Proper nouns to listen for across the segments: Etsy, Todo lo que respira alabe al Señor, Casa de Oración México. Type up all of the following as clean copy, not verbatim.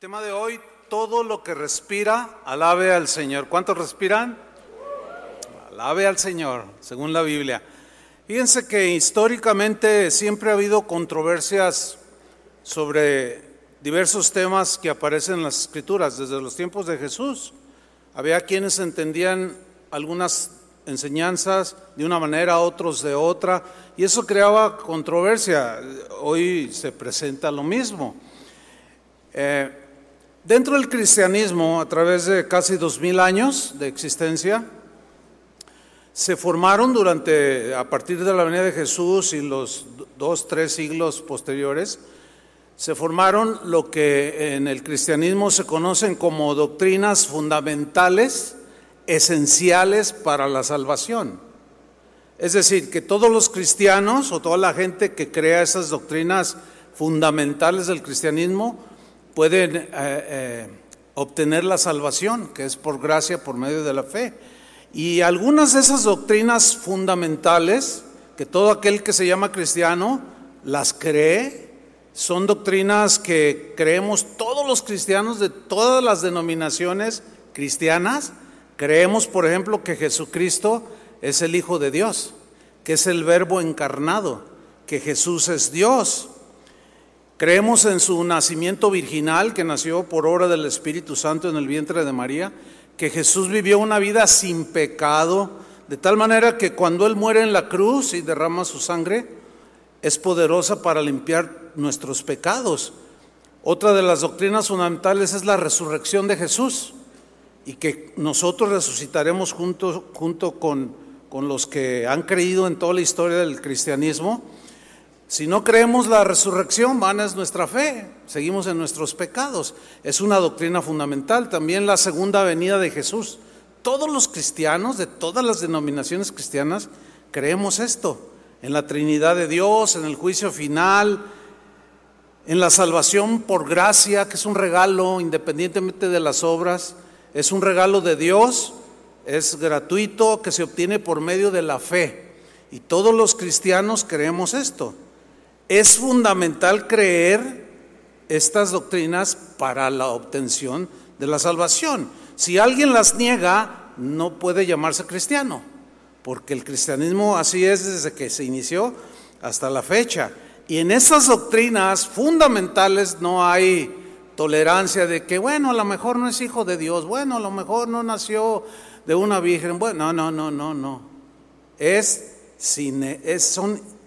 tema de hoy, todo lo que respira, alabe al Señor. ¿Cuántos respiran? Alabe al Señor, según la Biblia. Fíjense que históricamente siempre ha habido controversias sobre diversos temas que aparecen en las Escrituras. Desde los tiempos de Jesús, había quienes entendían algunas enseñanzas de una manera, otros de otra, y eso creaba controversia. Hoy se presenta lo mismo. Dentro del cristianismo, a través de casi 2000 años de existencia, se formaron a partir de la venida de Jesús y los 2-3 siglos posteriores, se formaron lo que en el cristianismo se conocen como doctrinas fundamentales, esenciales para la salvación. Es decir, que todos los cristianos o toda la gente que crea esas doctrinas fundamentales del cristianismo pueden obtener la salvación, que es por gracia, por medio de la fe. Y algunas de esas doctrinas fundamentales, que todo aquel que se llama cristiano las cree, son doctrinas que creemos todos los cristianos de todas las denominaciones cristianas. Creemos, por ejemplo, que Jesucristo es el Hijo de Dios, que es el Verbo encarnado, que Jesús es Dios. Creemos en su nacimiento virginal, que nació por obra del Espíritu Santo en el vientre de María, que Jesús vivió una vida sin pecado, de tal manera que cuando Él muere en la cruz y derrama su sangre, es poderosa para limpiar nuestros pecados. Otra de las doctrinas fundamentales es la resurrección de Jesús, y que nosotros resucitaremos junto con los que han creído en toda la historia del cristianismo. Si no creemos la resurrección, vana es nuestra fe, seguimos en nuestros pecados. Es una doctrina fundamental. También la segunda venida de Jesús. Todos los cristianos de todas las denominaciones cristianas creemos esto, en la Trinidad de Dios, en el juicio final, en la salvación por gracia, que es un regalo independientemente de las obras, es un regalo de Dios, es gratuito, que se obtiene por medio de la fe. Y todos los cristianos creemos esto. Es fundamental creer estas doctrinas para la obtención de la salvación. Si alguien las niega, no puede llamarse cristiano, porque el cristianismo así es desde que se inició hasta la fecha. Y en esas doctrinas fundamentales no hay tolerancia de que, bueno, a lo mejor no es hijo de Dios, bueno, a lo mejor no nació de una virgen, bueno, no. Son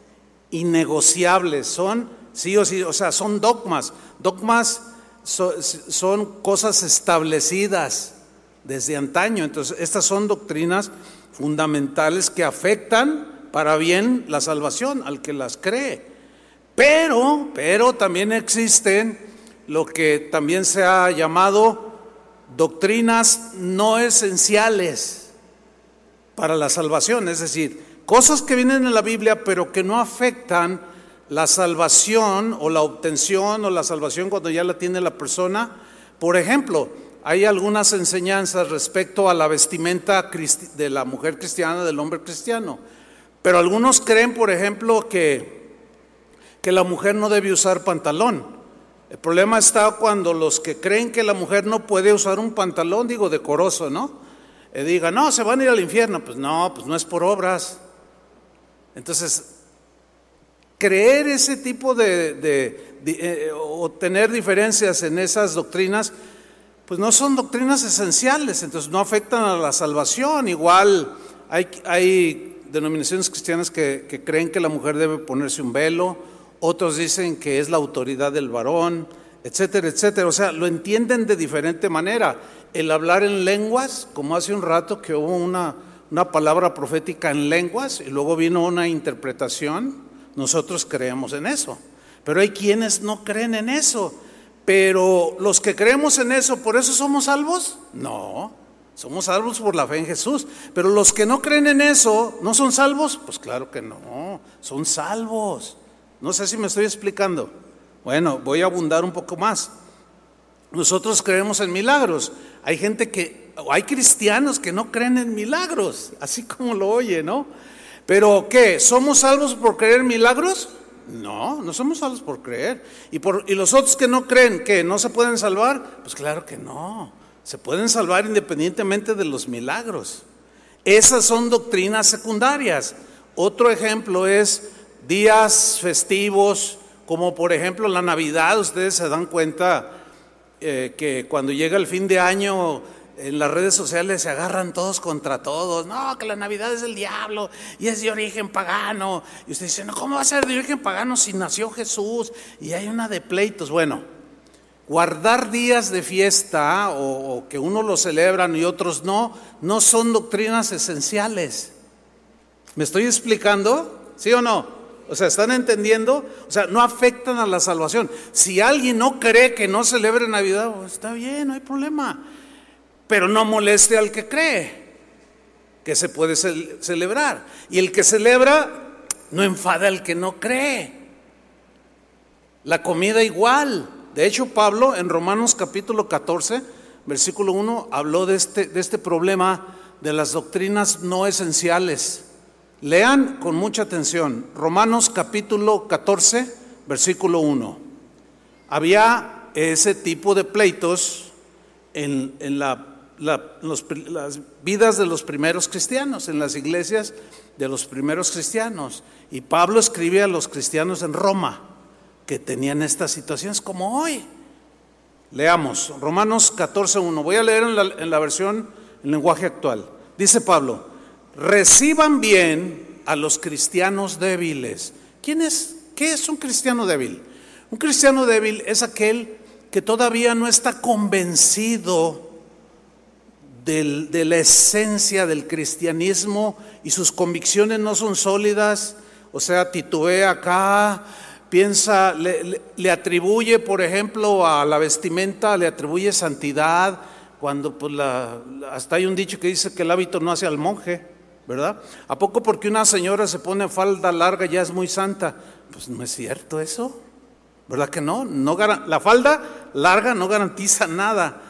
innegociables, son sí o sí, o sea, son dogmas. Dogmas son cosas establecidas desde antaño. Entonces, estas son doctrinas fundamentales que afectan para bien la salvación al que las cree. Pero también existen lo que también se ha llamado doctrinas no esenciales para la salvación, es decir, cosas que vienen en la Biblia pero que no afectan la salvación o la obtención o la salvación cuando ya la tiene la persona. Por ejemplo, hay algunas enseñanzas respecto a la vestimenta de la mujer cristiana, del hombre cristiano, pero algunos creen, por ejemplo, que la mujer no debe usar pantalón. El problema está cuando los que creen que la mujer no puede usar un pantalón, digo, decoroso, ¿no? Y digan, no, se van a ir al infierno. Pues no es por obras. Entonces, creer ese tipo o tener diferencias en esas doctrinas, pues no son doctrinas esenciales, entonces no afectan a la salvación. Igual hay denominaciones cristianas que creen que la mujer debe ponerse un velo, otros dicen que es la autoridad del varón, etcétera, etcétera. O sea, lo entienden de diferente manera. El hablar en lenguas, como hace un rato que hubo una palabra profética en lenguas y luego vino una interpretación, nosotros creemos en eso. Pero hay quienes no creen en eso. Pero los que creemos en eso, ¿por eso somos salvos? No, somos salvos por la fe en Jesús. Pero los que no creen en eso, ¿no son salvos? Pues claro que no, son salvos. No sé si me estoy explicando. Bueno, voy a abundar un poco más. Nosotros creemos en milagros. Hay cristianos que no creen en milagros, así como lo oye, ¿no? ¿Pero qué? ¿Somos salvos por creer en milagros? No, no somos salvos por creer. ¿Y los otros que no creen, que no se pueden salvar? Pues claro que no, se pueden salvar independientemente de los milagros. Esas son doctrinas secundarias. Otro ejemplo es días festivos, como por ejemplo la Navidad. Ustedes se dan cuenta que cuando llega el fin de año, en las redes sociales se agarran todos contra todos. No, que la Navidad es del diablo y es de origen pagano. Y usted dice, no, ¿cómo va a ser de origen pagano si nació Jesús? Y hay una de pleitos. Bueno, guardar días de fiesta o que unos los celebran y otros no, no son doctrinas esenciales. ¿Me estoy explicando? ¿Sí o no? O sea, ¿están entendiendo? O sea, no afectan a la salvación. Si alguien no cree que no celebre Navidad, pues está bien, no hay problema. Pero no moleste al que cree que se puede celebrar. Y el que celebra no enfada al que no cree. La comida igual. De hecho, Pablo en Romanos capítulo 14, versículo 1, habló de este problema de las doctrinas no esenciales. Lean con mucha atención, Romanos capítulo 14, versículo 1. Había ese tipo de pleitos en las vidas de los primeros cristianos, en las iglesias de los primeros cristianos. Y Pablo escribe a los cristianos en Roma, que tenían estas situaciones como hoy. Leamos, Romanos 14, 1. Voy a leer en la versión, en lenguaje actual. Dice Pablo: reciban bien a los cristianos débiles. ¿Qué es un cristiano débil? Un cristiano débil es aquel que todavía no está convencido de la esencia del cristianismo y sus convicciones no son sólidas. O sea, titubea acá, piensa, le atribuye, por ejemplo, a la vestimenta, le atribuye santidad, cuando pues hasta hay un dicho que dice que el hábito no hace al monje, ¿verdad? ¿A poco porque una señora se pone falda larga ya es muy santa? Pues no es cierto eso, ¿verdad que no? La falda larga no garantiza nada,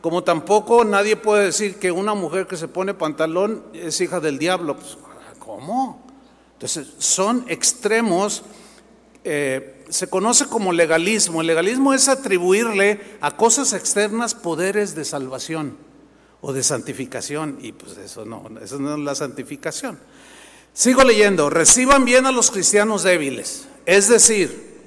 como tampoco nadie puede decir que una mujer que se pone pantalón es hija del diablo. Pues, ¿cómo? Entonces son extremos. Se conoce como legalismo. El legalismo es atribuirle a cosas externas poderes de salvación o de santificación, y pues eso no es la santificación. Sigo leyendo: reciban bien a los cristianos débiles, es decir,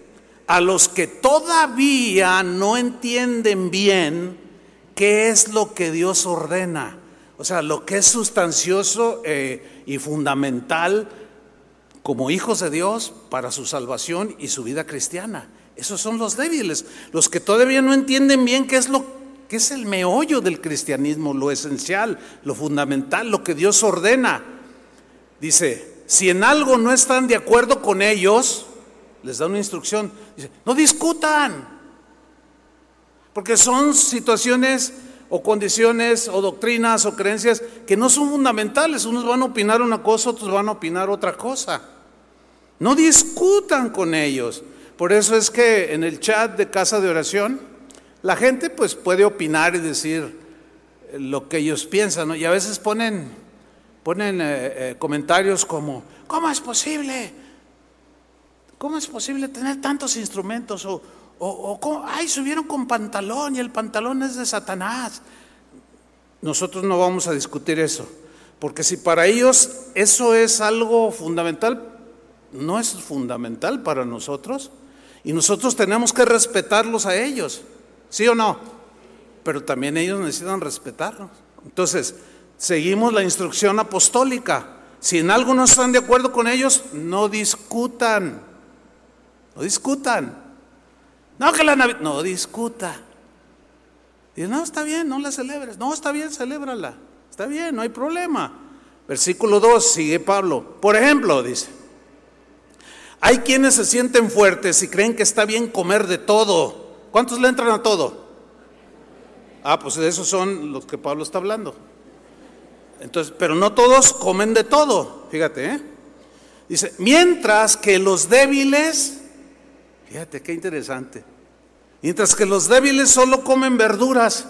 a los que todavía no entienden bien qué es lo que Dios ordena, o sea, lo que es sustancioso y fundamental como hijos de Dios para su salvación y su vida cristiana. Esos son los débiles, los que todavía no entienden bien qué es el meollo del cristianismo, lo esencial, lo fundamental, lo que Dios ordena. Dice, si en algo no están de acuerdo con ellos, les da una instrucción, dice, no discutan, porque son situaciones o condiciones o doctrinas o creencias que no son fundamentales. Unos van a opinar una cosa, otros van a opinar otra cosa. No discutan con ellos. Por eso es que en el chat de Casa de Oración, la gente pues puede opinar y decir lo que ellos piensan, ¿no? Y a veces ponen comentarios como, ¿Cómo es posible tener tantos instrumentos? O subieron con pantalón y el pantalón es de Satanás. Nosotros no vamos a discutir eso, porque si para ellos eso es algo fundamental, no es fundamental para nosotros, y nosotros tenemos que respetarlos a ellos, ¿sí o no? Pero también ellos necesitan respetarnos. Entonces, seguimos la instrucción apostólica: si en algo no están de acuerdo con ellos, no discutan. No, que la Navidad, no discuta. Dice, no, está bien, no la celebres. No, está bien, celébrala. Está bien, no hay problema. Versículo 2, sigue Pablo. Por ejemplo, dice, hay quienes se sienten fuertes y creen que está bien comer de todo. ¿Cuántos le entran a todo? Ah, pues esos son los que Pablo está hablando. Entonces, pero no todos comen de todo. Fíjate, Dice, mientras que los débiles... Fíjate qué interesante. Mientras que los débiles solo comen verduras.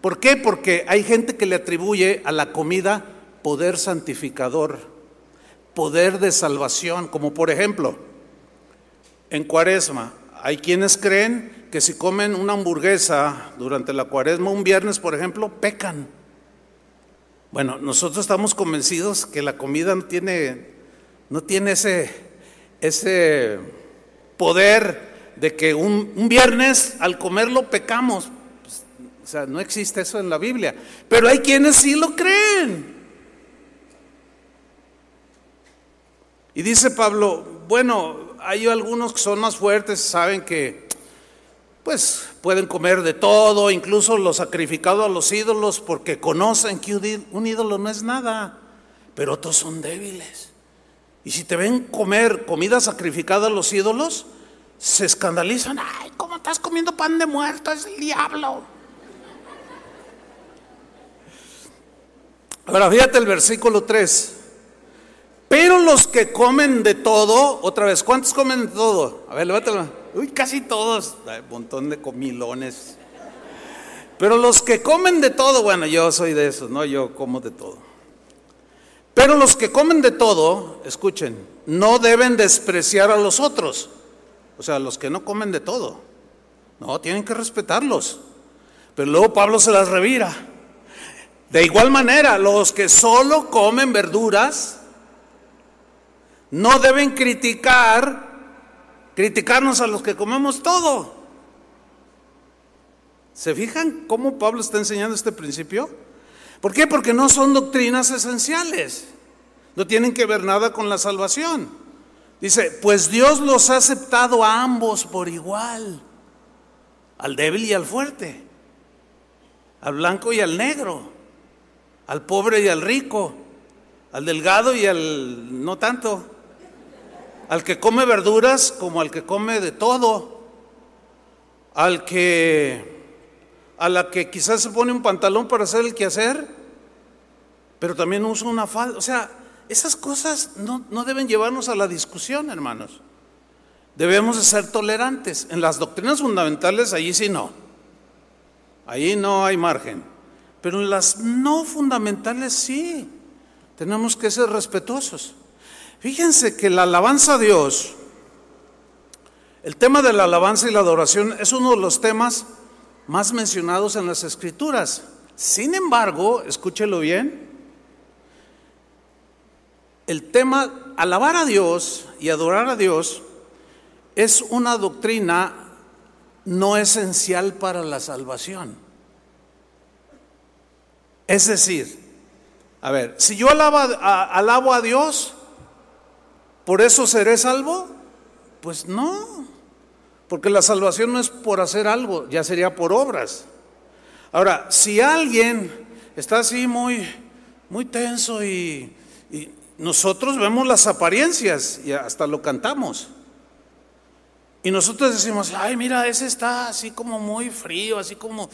¿Por qué? Porque hay gente que le atribuye a la comida poder santificador, poder de salvación, como por ejemplo, en Cuaresma. Hay quienes creen que si comen una hamburguesa durante la Cuaresma, un viernes, por ejemplo, pecan. Bueno, nosotros estamos convencidos que la comida no tiene ese poder de que un viernes al comerlo pecamos. Pues, o sea, no existe eso en la Biblia. Pero hay quienes sí lo creen. Y dice Pablo, bueno, hay algunos que son más fuertes, saben que pues pueden comer de todo, incluso los sacrificados a los ídolos, porque conocen que un ídolo no es nada, pero otros son débiles. Y si te ven comer comida sacrificada a los ídolos, se escandalizan. Ay, ¿cómo estás comiendo pan de muerto? Es el diablo. Ahora fíjate el versículo 3. Pero los que comen de todo, otra vez, ¿cuántos comen de todo? A ver, levántalo. Uy, casi todos. Hay un montón de comilones. Pero los que comen de todo, bueno, yo soy de esos, ¿no? Yo como de todo. Pero los que comen de todo, escuchen, no deben despreciar a los otros. O sea, los que no comen de todo. No, tienen que respetarlos. Pero luego Pablo se las revira. De igual manera, los que solo comen verduras, no deben criticarnos a los que comemos todo. ¿Se fijan cómo Pablo está enseñando este principio? ¿Por qué? Porque no son doctrinas esenciales, no tienen que ver nada con la salvación. Dice, pues Dios los ha aceptado a ambos por igual, al débil y al fuerte, al blanco y al negro, al pobre y al rico, al delgado y al no tanto, al que come verduras como al que come de todo, a la que quizás se pone un pantalón para hacer el quehacer, pero también usa una falda. O sea, esas cosas no deben llevarnos a la discusión, hermanos. Debemos de ser tolerantes. En las doctrinas fundamentales, allí sí no. Allí no hay margen. Pero en las no fundamentales sí. Tenemos que ser respetuosos. Fíjense que la alabanza a Dios, el tema de la alabanza y la adoración es uno de los temas más mencionados en las Escrituras. Sin embargo, escúchelo bien, el tema alabar a Dios y adorar a Dios es una doctrina no esencial para la salvación. Es decir, a ver, si yo alabo a Dios, ¿por eso seré salvo? Pues no. Porque la salvación no es por hacer algo, ya sería por obras. Ahora, si alguien está así muy, muy tenso y nosotros vemos las apariencias y hasta lo cantamos. Y nosotros decimos, ay, mira, ese está así como muy frío, así como...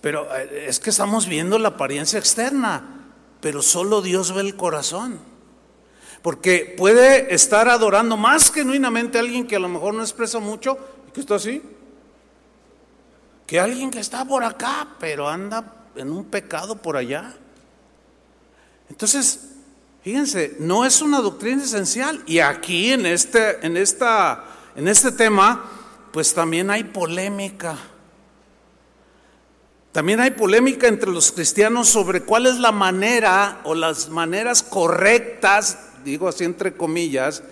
Pero es que estamos viendo la apariencia externa, pero solo Dios ve el corazón. Porque puede estar adorando más genuinamente a alguien que a lo mejor no expresa mucho, que está así, que alguien que está por acá pero anda en un pecado por allá. Entonces, fíjense, no es una doctrina esencial. Y aquí en este tema pues también hay polémica entre los cristianos sobre cuál es la manera o las maneras correctas, digo así entre comillas,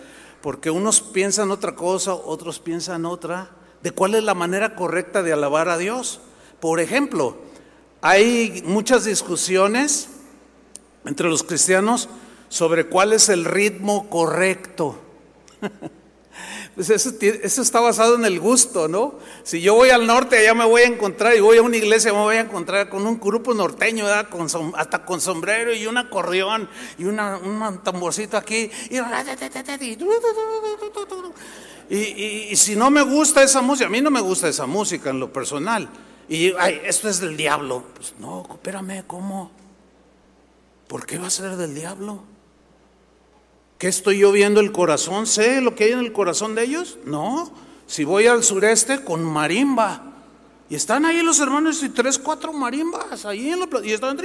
porque unos piensan otra cosa, otros piensan otra, de cuál es la manera correcta de alabar a Dios. Por ejemplo, hay muchas discusiones entre los cristianos sobre cuál es el ritmo correcto. Pues eso está basado en el gusto, ¿no? Si yo voy al norte, allá me voy a encontrar, y voy a una iglesia, me voy a encontrar con un grupo norteño, ¿verdad? Hasta con sombrero y un acordeón y un tamborcito aquí. Y si no me gusta esa música, a mí no me gusta esa música en lo personal. Y ay, esto es del diablo. Pues no, espérame, ¿cómo? ¿Por qué va a ser del diablo? ¿Qué estoy yo viendo el corazón? ¿Sé lo que hay en el corazón de ellos? No. Si voy al sureste con marimba, y están ahí los hermanos y 3, 4 marimbas ahí en la plaza, y están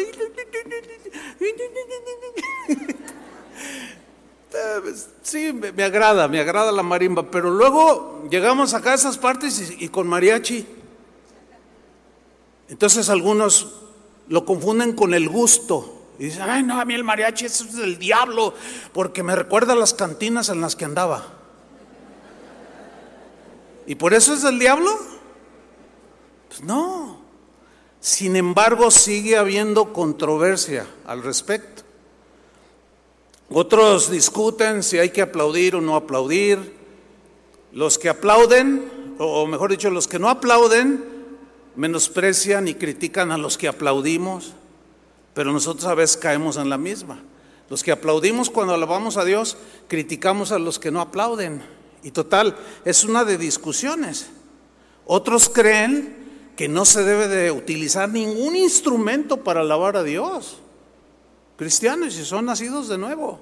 Sí, me agrada la marimba, pero luego llegamos acá a esas partes y con mariachi. Entonces algunos lo confunden con el gusto y dicen, ay no, a mí el mariachi eso es del diablo, porque me recuerda a las cantinas en las que andaba. ¿Y por eso es del diablo? Pues no. Sin embargo, sigue habiendo controversia al respecto. Otros discuten si hay que aplaudir o no aplaudir. Los que aplauden, o mejor dicho, los que no aplauden, menosprecian y critican a los que aplaudimos, pero nosotros a veces caemos en la misma. Los que aplaudimos cuando alabamos a Dios, criticamos a los que no aplauden. Y total, es una de discusiones. Otros creen que no se debe de utilizar ningún instrumento para alabar a Dios. Cristianos y son nacidos de nuevo,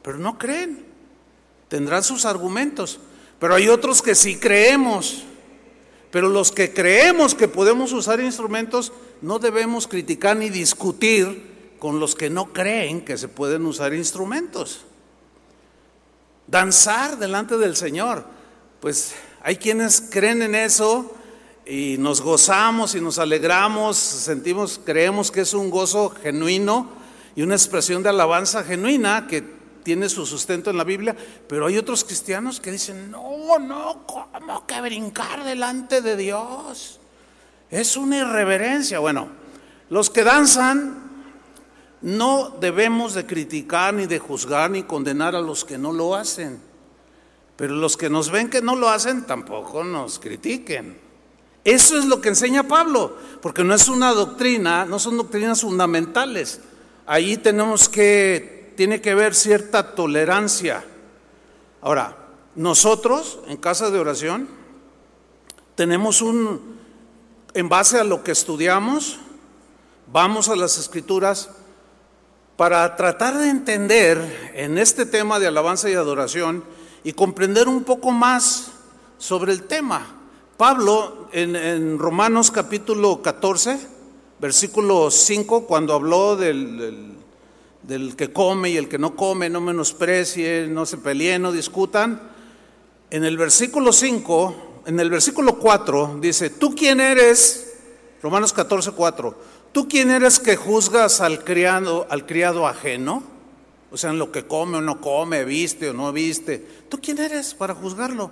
pero no creen, tendrán sus argumentos. Pero hay otros que sí creemos, pero los que creemos que podemos usar instrumentos no debemos criticar ni discutir con los que no creen que se pueden usar instrumentos. Danzar delante del Señor, pues hay quienes creen en eso y nos gozamos y nos alegramos, sentimos, creemos que es un gozo genuino y una expresión de alabanza genuina que tiene su sustento en la Biblia, pero hay otros cristianos que dicen, no, ¿cómo que brincar delante de Dios? Es una irreverencia. Bueno, los que danzan no debemos de criticar, ni de juzgar, ni condenar a los que no lo hacen, pero los que nos ven que no lo hacen tampoco nos critiquen. Eso es lo que enseña Pablo, porque no es una doctrina, no son doctrinas fundamentales. Ahí tiene que haber cierta tolerancia. Ahora, nosotros en Casa de Oración tenemos en base a lo que estudiamos, vamos a las Escrituras para tratar de entender en este tema de alabanza y adoración y comprender un poco más sobre el tema. Pablo en Romanos capítulo 14, Versículo 5, cuando habló del que come y el que no come, no menosprecien, no se peleen, no discutan. En el versículo 5, en el versículo 4, dice, ¿tú quién eres? Romanos 14, 4. ¿Tú quién eres que juzgas al criado ajeno? O sea, en lo que come o no come, viste o no viste. ¿Tú quién eres para juzgarlo?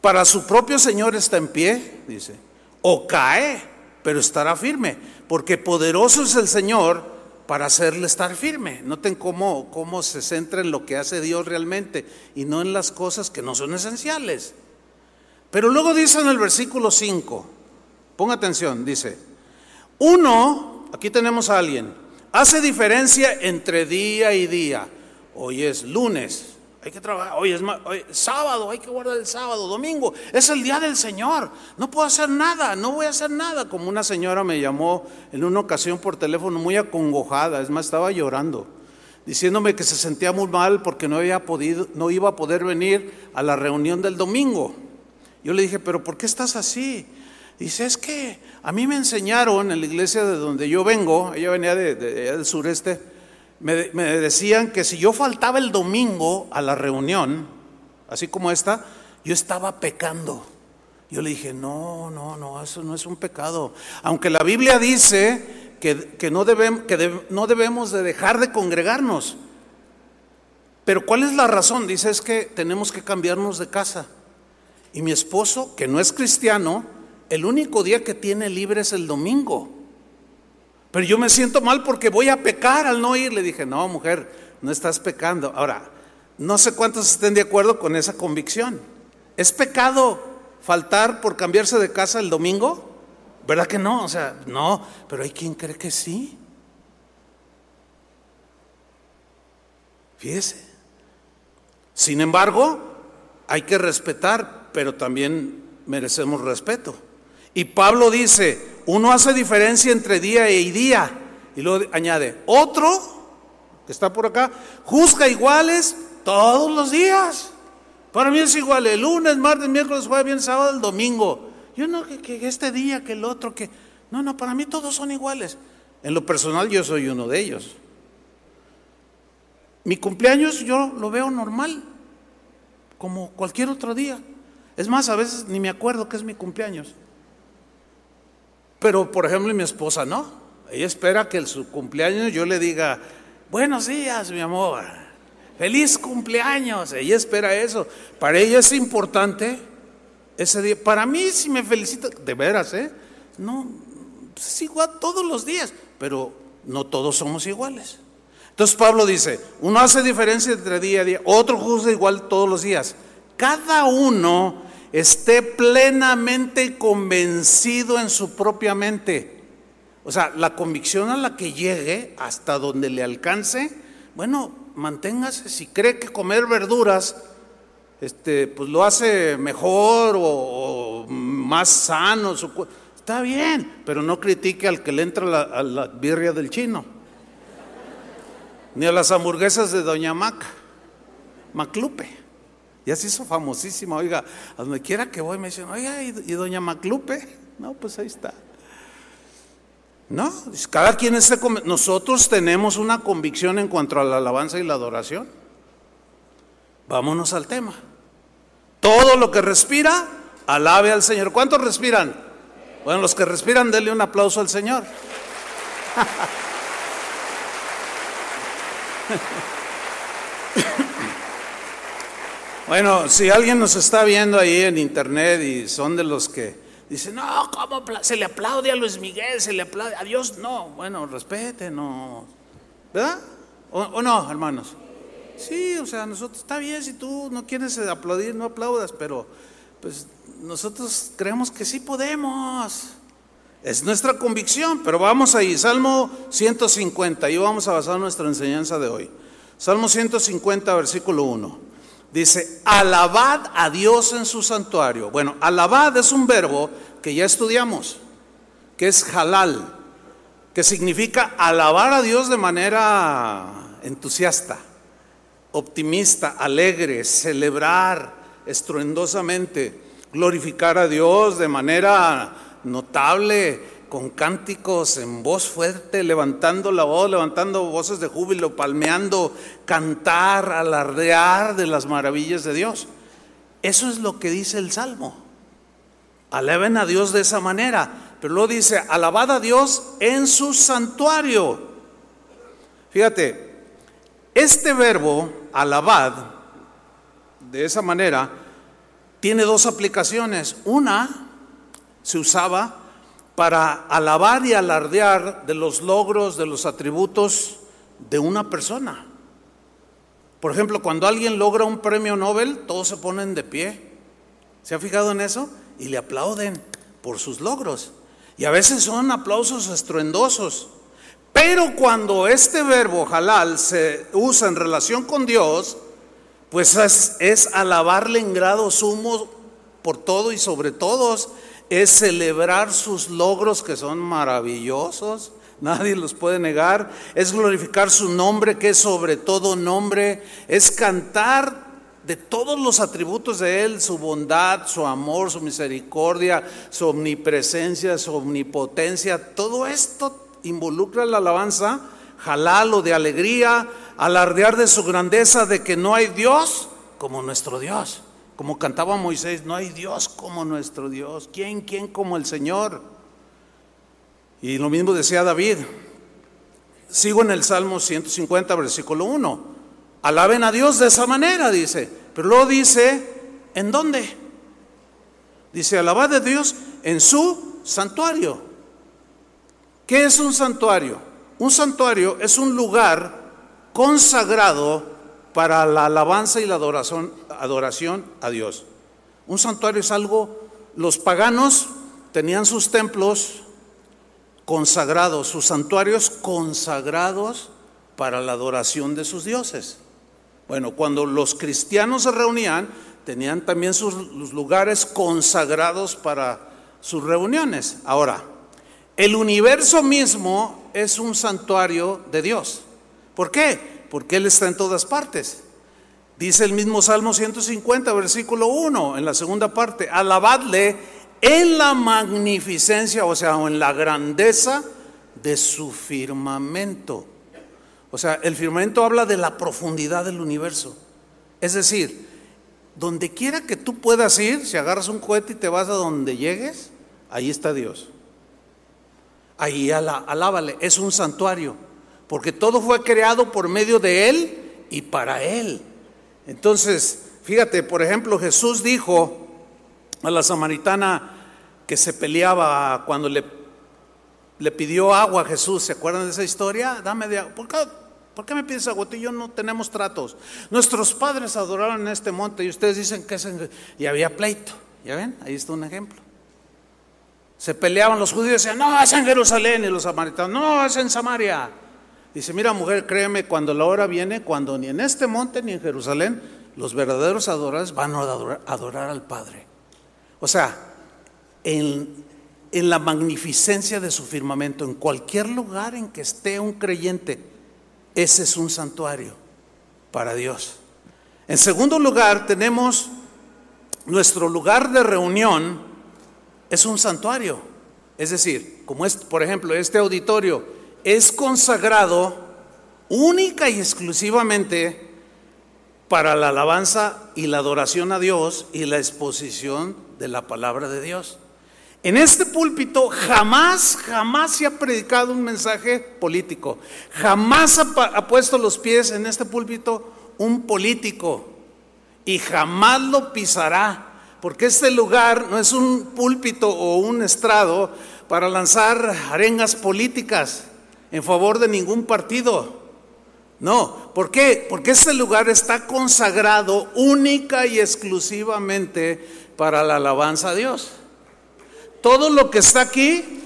Para su propio Señor está en pie, dice, o cae, pero estará firme, porque poderoso es el Señor para hacerle estar firme. Noten cómo se centra en lo que hace Dios realmente y no en las cosas que no son esenciales. Pero luego dice en el versículo 5, ponga atención, dice, uno, aquí tenemos a alguien, hace diferencia entre día y día. Hoy es lunes, hay que trabajar, hoy es sábado, hay que guardar el sábado, domingo, es el día del Señor, no puedo hacer nada, no voy a hacer nada. Como una señora me llamó en una ocasión por teléfono muy acongojada, es más, estaba llorando, diciéndome que se sentía muy mal porque no iba a poder venir a la reunión del domingo. Yo le dije, pero ¿por qué estás así? Dice, es que a mí me enseñaron en la iglesia de donde yo vengo, ella venía del sureste, me decían que si yo faltaba el domingo a la reunión, así como esta, yo estaba pecando. Yo le dije, no, eso no es un pecado. Aunque la Biblia dice que no debemos de dejar de congregarnos. Pero ¿cuál es la razón? Dice, es que tenemos que cambiarnos de casa. Y mi esposo, que no es cristiano, el único día que tiene libre es el domingo. Pero yo me siento mal porque voy a pecar al no ir. Le dije, no, mujer, no estás pecando. Ahora, no sé cuántos estén de acuerdo con esa convicción. ¿Es pecado faltar por cambiarse de casa el domingo? ¿Verdad que no? O sea, no, pero hay quien cree que sí. Fíjese. Sin embargo, hay que respetar, pero también merecemos respeto. Y Pablo dice, uno hace diferencia entre día y día. Y luego añade, otro, que está por acá, juzga iguales todos los días. Para mí es igual, el lunes, martes, miércoles, jueves, viernes, sábado, el domingo. Yo no, que este día, que el otro, que... No, para mí todos son iguales. En lo personal yo soy uno de ellos. Mi cumpleaños yo lo veo normal, como cualquier otro día. Es más, a veces ni me acuerdo que es mi cumpleaños. Pero, por ejemplo, mi esposa, ¿no? Ella espera que en su cumpleaños yo le diga, buenos días, mi amor, feliz cumpleaños. Ella espera eso. Para ella es importante ese día. Para mí, si me felicita, de veras, no, es igual todos los días, pero no todos somos iguales. Entonces Pablo dice, uno hace diferencia entre día a día, otro juzga igual todos los días. Cada uno esté plenamente convencido en su propia mente. O sea, la convicción a la que llegue, hasta donde le alcance, bueno, manténgase. Si cree que comer verduras, pues lo hace mejor o más sano, está bien, pero no critique al que le entra a la birria del chino, ni a las hamburguesas de Doña Maclupe. Ya se hizo famosísima, oiga, a donde quiera que voy me dicen, oiga, ¿y Doña Maclupe? No, pues ahí está. No, cada quien nosotros tenemos una convicción en cuanto a la alabanza y la adoración. Vámonos al tema. Todo lo que respira, alabe al Señor. ¿Cuántos respiran? Bueno, los que respiran, denle un aplauso al Señor. Bueno, si alguien nos está viendo ahí en internet y son de los que dicen, no, ¿cómo se le aplaude a Luis Miguel? Se le aplaude a Dios, no. Bueno, respétenos, ¿verdad? ¿O no, hermanos? Sí, o sea, nosotros, está bien, si tú no quieres aplaudir, no aplaudas, pero pues nosotros creemos que sí podemos. Es nuestra convicción, pero vamos ahí, Salmo 150, y vamos a basar nuestra enseñanza de hoy. Salmo 150, versículo 1. Dice, alabad a Dios en su santuario. Bueno, alabad es un verbo que ya estudiamos, que es halal, que significa alabar a Dios de manera entusiasta, optimista, alegre, celebrar estruendosamente, glorificar a Dios de manera notable, con cánticos en voz fuerte, levantando la voz, levantando voces de júbilo, palmeando, cantar, alardear de las maravillas de Dios. Eso es lo que dice el Salmo. Alaben a Dios de esa manera, pero luego dice, alabad a Dios en su santuario. Fíjate, este verbo, alabad, de esa manera, tiene dos aplicaciones. Una, se usaba para alabar y alardear de los logros, de los atributos de una persona. Por ejemplo, cuando alguien logra un premio Nobel, todos se ponen de pie. ¿Se ha fijado en eso? Y le aplauden por sus logros. Y a veces son aplausos estruendosos. Pero cuando este verbo halal se usa en relación con Dios, pues es alabarle en grado sumo por todo y sobre todos. Es celebrar sus logros, que son maravillosos, nadie los puede negar. Es glorificar su nombre, que es sobre todo nombre. Es cantar de todos los atributos de Él, su bondad, su amor, su misericordia, su omnipresencia, su omnipotencia. Todo esto involucra la alabanza halal o de alegría, alardear de su grandeza, de que no hay Dios como nuestro Dios. Como cantaba Moisés, no hay Dios como nuestro Dios. ¿Quién como el Señor? Y lo mismo decía David. Sigo en el Salmo 150, versículo 1. Alaben a Dios de esa manera, dice. Pero luego dice, ¿en dónde? Dice, alabad a Dios en su santuario. ¿Qué es un santuario? Un santuario es un lugar consagrado para la alabanza y la adoración a Dios. Un santuario es algo, los paganos tenían sus templos consagrados, sus santuarios consagrados para la adoración de sus dioses. Bueno, cuando los cristianos se reunían, tenían también sus lugares consagrados para sus reuniones. Ahora, el universo mismo es un santuario de Dios. ¿Por qué? Porque Él está en todas partes. Dice el mismo Salmo 150, versículo 1, en la segunda parte, alabadle en la magnificencia, o sea, en la grandeza de su firmamento. O sea, el firmamento habla de la profundidad del universo. Es decir, donde quiera que tú puedas ir, si agarras un cohete y te vas a donde llegues, ahí está Dios. Ahí alábale, es un santuario, porque todo fue creado por medio de Él y para Él. Entonces, fíjate, por ejemplo, Jesús dijo a la samaritana que se peleaba cuando le pidió agua a Jesús. ¿Se acuerdan de esa historia? Dame de agua. ¿Por qué me pides agua? Tú y yo no tenemos tratos. Nuestros padres adoraron en este monte y ustedes dicen que es... Y había pleito, ¿ya ven? Ahí está un ejemplo. Se peleaban los judíos, decían, no, es en Jerusalén, y los samaritanos, no, es en Samaria. Dice, mira mujer, créeme, cuando la hora viene, cuando ni en este monte ni en Jerusalén, los verdaderos adoradores van a adorar al Padre. O sea, en la magnificencia de su firmamento, en cualquier lugar en que esté un creyente, ese es un santuario para Dios. En segundo lugar, tenemos nuestro lugar de reunión, es un santuario. Es decir, como es, por ejemplo, este auditorio, es consagrado única y exclusivamente para la alabanza y la adoración a Dios y la exposición de la palabra de Dios. En este púlpito jamás se ha predicado un mensaje político. Jamás ha puesto los pies en este púlpito un político y jamás lo pisará, porque este lugar no es un púlpito o un estrado para lanzar arengas políticas en favor de ningún partido. No, ¿por qué? Porque este lugar está consagrado única y exclusivamente para la alabanza a Dios. Todo lo que está aquí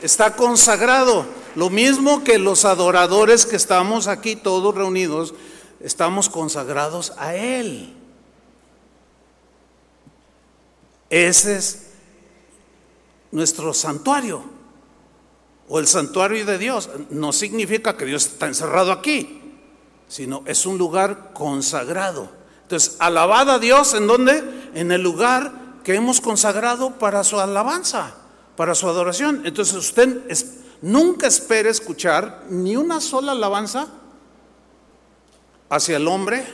está consagrado. Lo mismo que los adoradores que estamos aquí todos reunidos, estamos consagrados a Él. Ese es nuestro santuario. O el santuario de Dios no significa que Dios está encerrado aquí, sino es un lugar consagrado. Entonces, alabad a Dios, ¿en dónde? En el lugar que hemos consagrado para su alabanza, para su adoración. Entonces, usted nunca espere escuchar ni una sola alabanza hacia el hombre.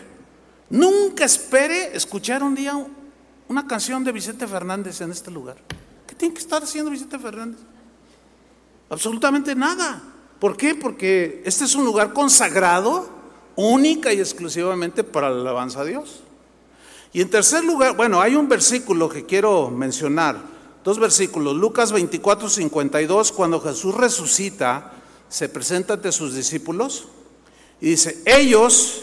Nunca espere escuchar un día una canción de Vicente Fernández en este lugar. ¿Qué tiene que estar haciendo Vicente Fernández? Absolutamente nada. ¿Por qué? Porque este es un lugar consagrado única y exclusivamente para la alabanza a Dios. Y en tercer lugar, bueno, hay un versículo que quiero mencionar, dos versículos, Lucas 24:52, cuando Jesús resucita, se presenta ante sus discípulos y dice, ellos,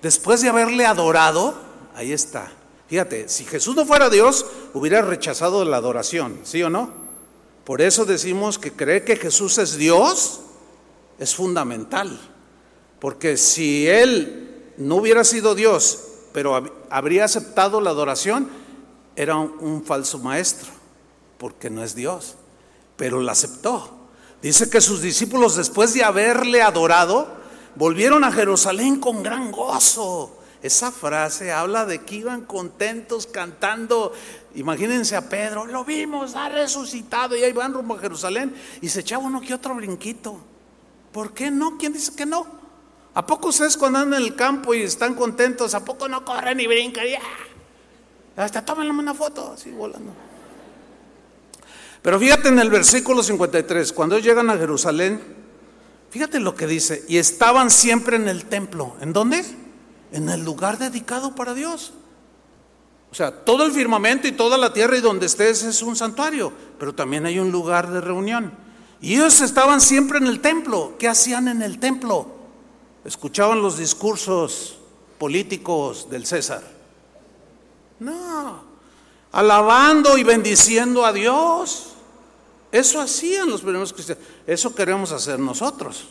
después de haberle adorado, ahí está. Fíjate, si Jesús no fuera Dios, hubiera rechazado la adoración, ¿sí o no? Por eso decimos que creer que Jesús es Dios es fundamental, porque si Él no hubiera sido Dios, pero habría aceptado la adoración, era un falso maestro, porque no es Dios, pero la aceptó. Dice que sus discípulos, después de haberle adorado, volvieron a Jerusalén con gran gozo. Esa frase habla de que iban contentos cantando. Imagínense a Pedro, lo vimos, ha resucitado, y ahí van rumbo a Jerusalén y se echaba uno que otro brinquito. ¿Por qué no? ¿Quién dice que no? ¿A poco ustedes cuando andan en el campo y están contentos, a poco no corren y brincan? Hasta tómenle una foto así volando. Pero fíjate en el versículo 53, cuando llegan a Jerusalén, fíjate lo que dice, y estaban siempre en el templo. ¿En dónde? En el lugar dedicado para Dios. O sea, todo el firmamento y toda la tierra y donde estés es un santuario, pero también hay un lugar de reunión. Y ellos estaban siempre en el templo. ¿Qué hacían en el templo? Escuchaban los discursos políticos del César. No, alabando y bendiciendo a Dios. Eso hacían los primeros cristianos. Eso queremos hacer nosotros.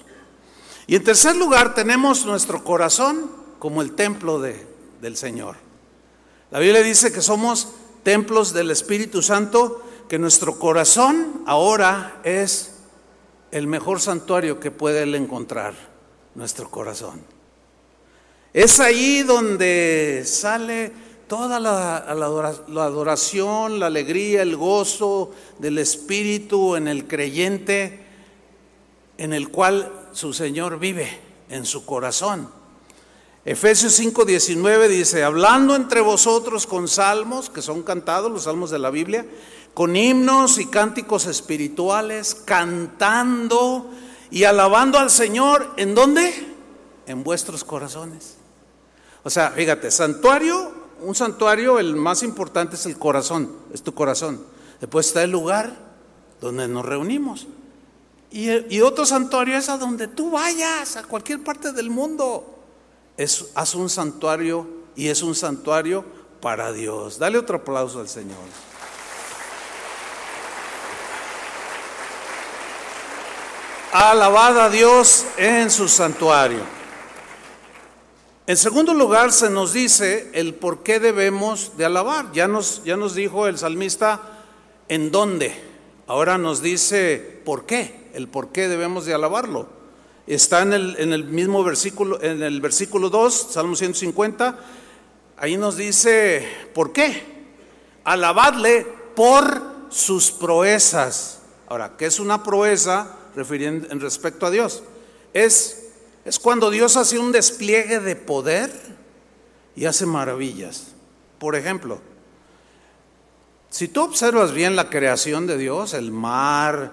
Y en tercer lugar tenemos nuestro corazón como el templo del Señor. La Biblia dice que somos templos del Espíritu Santo, que nuestro corazón ahora es el mejor santuario que puede Él encontrar, nuestro corazón. Es ahí donde sale toda la adoración, la alegría, el gozo del Espíritu en el creyente, en el cual su Señor vive. en su corazón. Efesios 5:19 dice: hablando entre vosotros con salmos, que son cantados, los salmos de la Biblia, con himnos y cánticos espirituales, cantando y alabando al Señor. ¿En dónde? En vuestros corazones. O sea, fíjate, santuario, un santuario, el más importante es el corazón, es tu corazón. Después está el lugar donde nos reunimos. Y otro santuario es a donde tú vayas, a cualquier parte del mundo. Haz un santuario, y es un santuario para Dios. Dale otro aplauso al Señor. Alabad a Dios en su santuario. En segundo lugar, se nos dice el por qué debemos de alabar. Ya nos dijo el salmista en dónde. Ahora nos dice por qué, el por qué debemos de alabarlo. Está en el mismo versículo, en el versículo 2, Salmo 150, ahí nos dice, ¿por qué? Alabadle por sus proezas. Ahora, ¿qué es una proeza refiriendo en respecto a Dios? Es cuando Dios hace un despliegue de poder y hace maravillas. Por ejemplo, si tú observas bien la creación de Dios, el mar,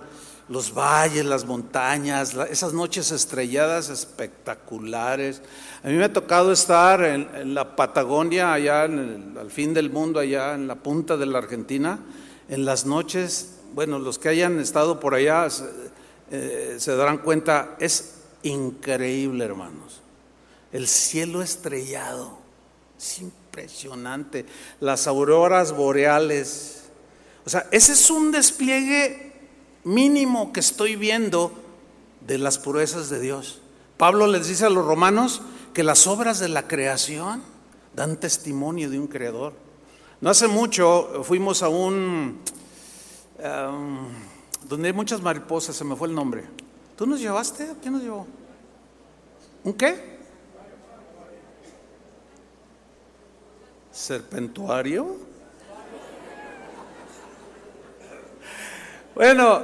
los valles, las montañas, esas noches estrelladas espectaculares. A mí me ha tocado estar en la Patagonia, allá al fin del mundo, allá en la punta de la Argentina, en las noches. Bueno, los que hayan estado por allá se darán cuenta, es increíble, hermanos. El cielo estrellado, es impresionante. Las auroras boreales. O sea, ese es un despliegue mínimo que estoy viendo de las proezas de Dios. Pablo les dice a los romanos que las obras de la creación dan testimonio de un creador. No hace mucho fuimos a donde hay muchas mariposas, se me fue el nombre. ¿Tú nos llevaste? ¿Quién nos llevó? ¿Un qué? ¿Serpentuario? Bueno,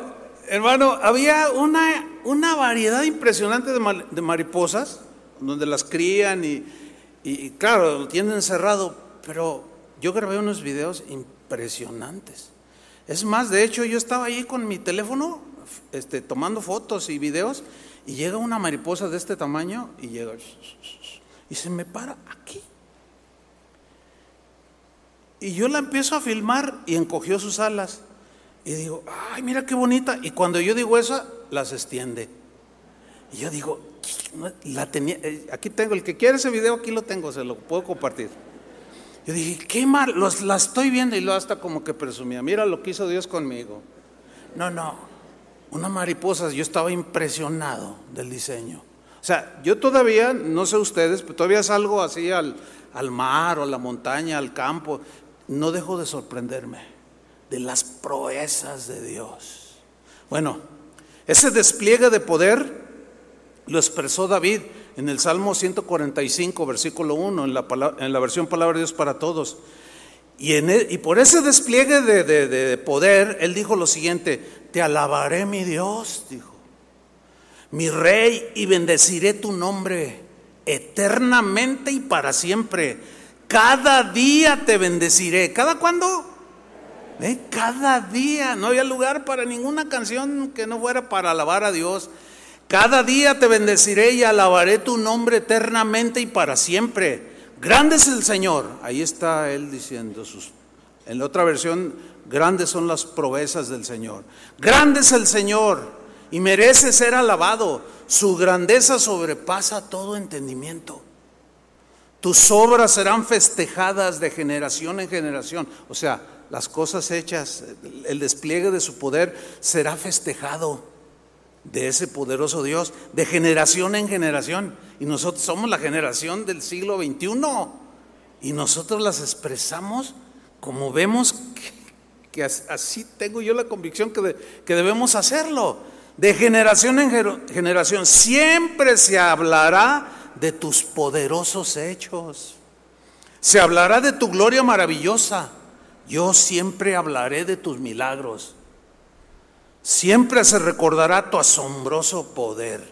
hermano, había una variedad impresionante de mariposas, donde las crían y claro, lo tienen cerrado, pero yo grabé unos videos impresionantes. Es más, de hecho, yo estaba ahí con mi teléfono tomando fotos y videos, y llega una mariposa de este tamaño y llega y se me para aquí. Y yo la empiezo a filmar y encogió sus alas. Y digo, ay, mira qué bonita. Y cuando yo digo eso, las extiende. Y yo digo, la tenía, aquí tengo, el que quiere ese video, aquí lo tengo, se lo puedo compartir. Yo dije, qué mal, la estoy viendo. Y luego hasta como que presumía, mira lo que hizo Dios conmigo. No, una mariposa, yo estaba impresionado del diseño. O sea, yo todavía, no sé ustedes, pero todavía salgo así al mar o a la montaña, al campo. No dejo de sorprenderme de las proezas de Dios. Bueno, ese despliegue de poder lo expresó David en el Salmo 145, versículo 1, en la versión Palabra de Dios para Todos. Y por ese despliegue de poder, él dijo lo siguiente: te alabaré, mi Dios, dijo, mi Rey, y bendeciré tu nombre eternamente y para siempre. Cada día te bendeciré. ¿Cada cuándo? Cada día, no había lugar para ninguna canción que no fuera para alabar a Dios. Cada día te bendeciré y alabaré tu nombre eternamente y para siempre. Grande es el Señor. Ahí está él diciendo en la otra versión, grandes son las proezas del Señor. Grande es el Señor y merece ser alabado. Su grandeza sobrepasa todo entendimiento. Tus obras serán festejadas de generación en generación. O sea, las cosas hechas, el despliegue de su poder será festejado de ese poderoso Dios de generación en generación. Y nosotros somos la generación del siglo XXI. Y nosotros las expresamos como vemos que así tengo yo la convicción que debemos hacerlo. De generación en generación siempre se hablará de tus poderosos hechos. Se hablará de tu gloria maravillosa. Yo siempre hablaré de tus milagros. Siempre se recordará tu asombroso poder.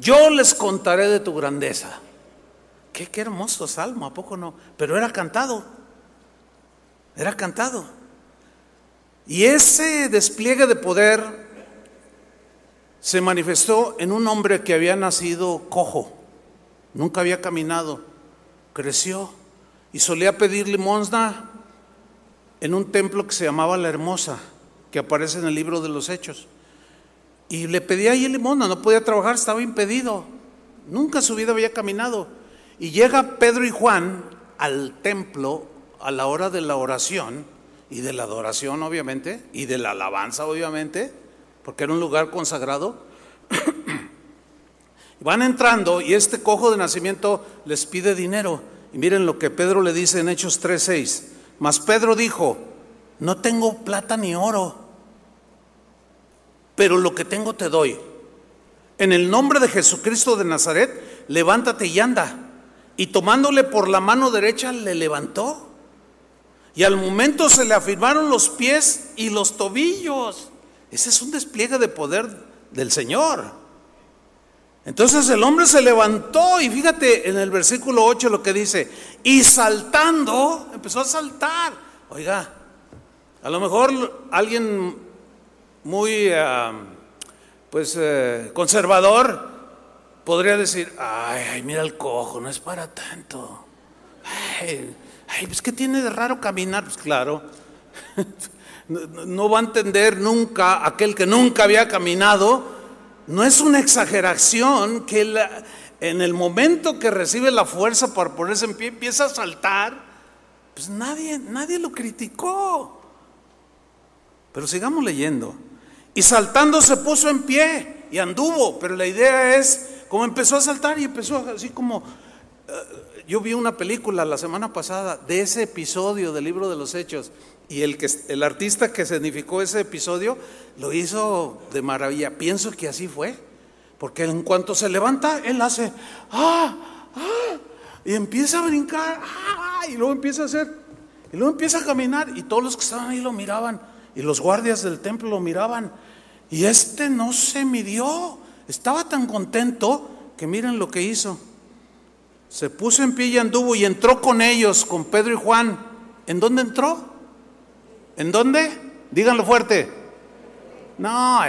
Yo les contaré de tu grandeza. Qué hermoso salmo, ¿a poco no? Pero era cantado. Era cantado. Y ese despliegue de poder se manifestó en un hombre que había nacido cojo. Nunca había caminado. Creció y solía pedir limosna en un templo que se llamaba La Hermosa, que aparece en el libro de los Hechos. Y le pedía allí limosna, no podía trabajar, estaba impedido. Nunca en su vida había caminado. Y llega Pedro y Juan al templo a la hora de la oración y de la adoración, obviamente, y de la alabanza, obviamente, porque era un lugar consagrado. Van entrando y este cojo de nacimiento les pide dinero. Y miren lo que Pedro le dice en Hechos 3:6. Mas Pedro dijo: no tengo plata ni oro, pero lo que tengo te doy. En el nombre de Jesucristo de Nazaret, levántate y anda. Y tomándole por la mano derecha le levantó, y al momento se le afirmaron los pies y los tobillos. Ese es un despliegue de poder del Señor. Entonces el hombre se levantó, y fíjate en el versículo 8 lo que dice: y saltando, empezó a saltar. Oiga, a lo mejor alguien muy conservador podría decir: ay, mira el cojo, no es para tanto. Ay, pues ¿qué tiene de raro caminar? Pues claro, no va a entender nunca aquel que nunca había caminado. No es una exageración que en el momento que recibe la fuerza para ponerse en pie, empieza a saltar. Pues nadie lo criticó. Pero sigamos leyendo. Y saltando se puso en pie y anduvo, pero la idea es como empezó a saltar y empezó así como... yo vi una película la semana pasada de ese episodio del libro de los Hechos, y el artista que escenificó ese episodio lo hizo de maravilla. Pienso que así fue, porque en cuanto se levanta, él hace y empieza a brincar, y luego empieza a hacer, y luego empieza a caminar, y todos los que estaban ahí lo miraban, y los guardias del templo lo miraban, y no se midió. Estaba tan contento que miren lo que hizo. Se puso en pie y anduvo, y entró con ellos, con Pedro y Juan. ¿En dónde entró? ¿En dónde? Díganlo fuerte. No,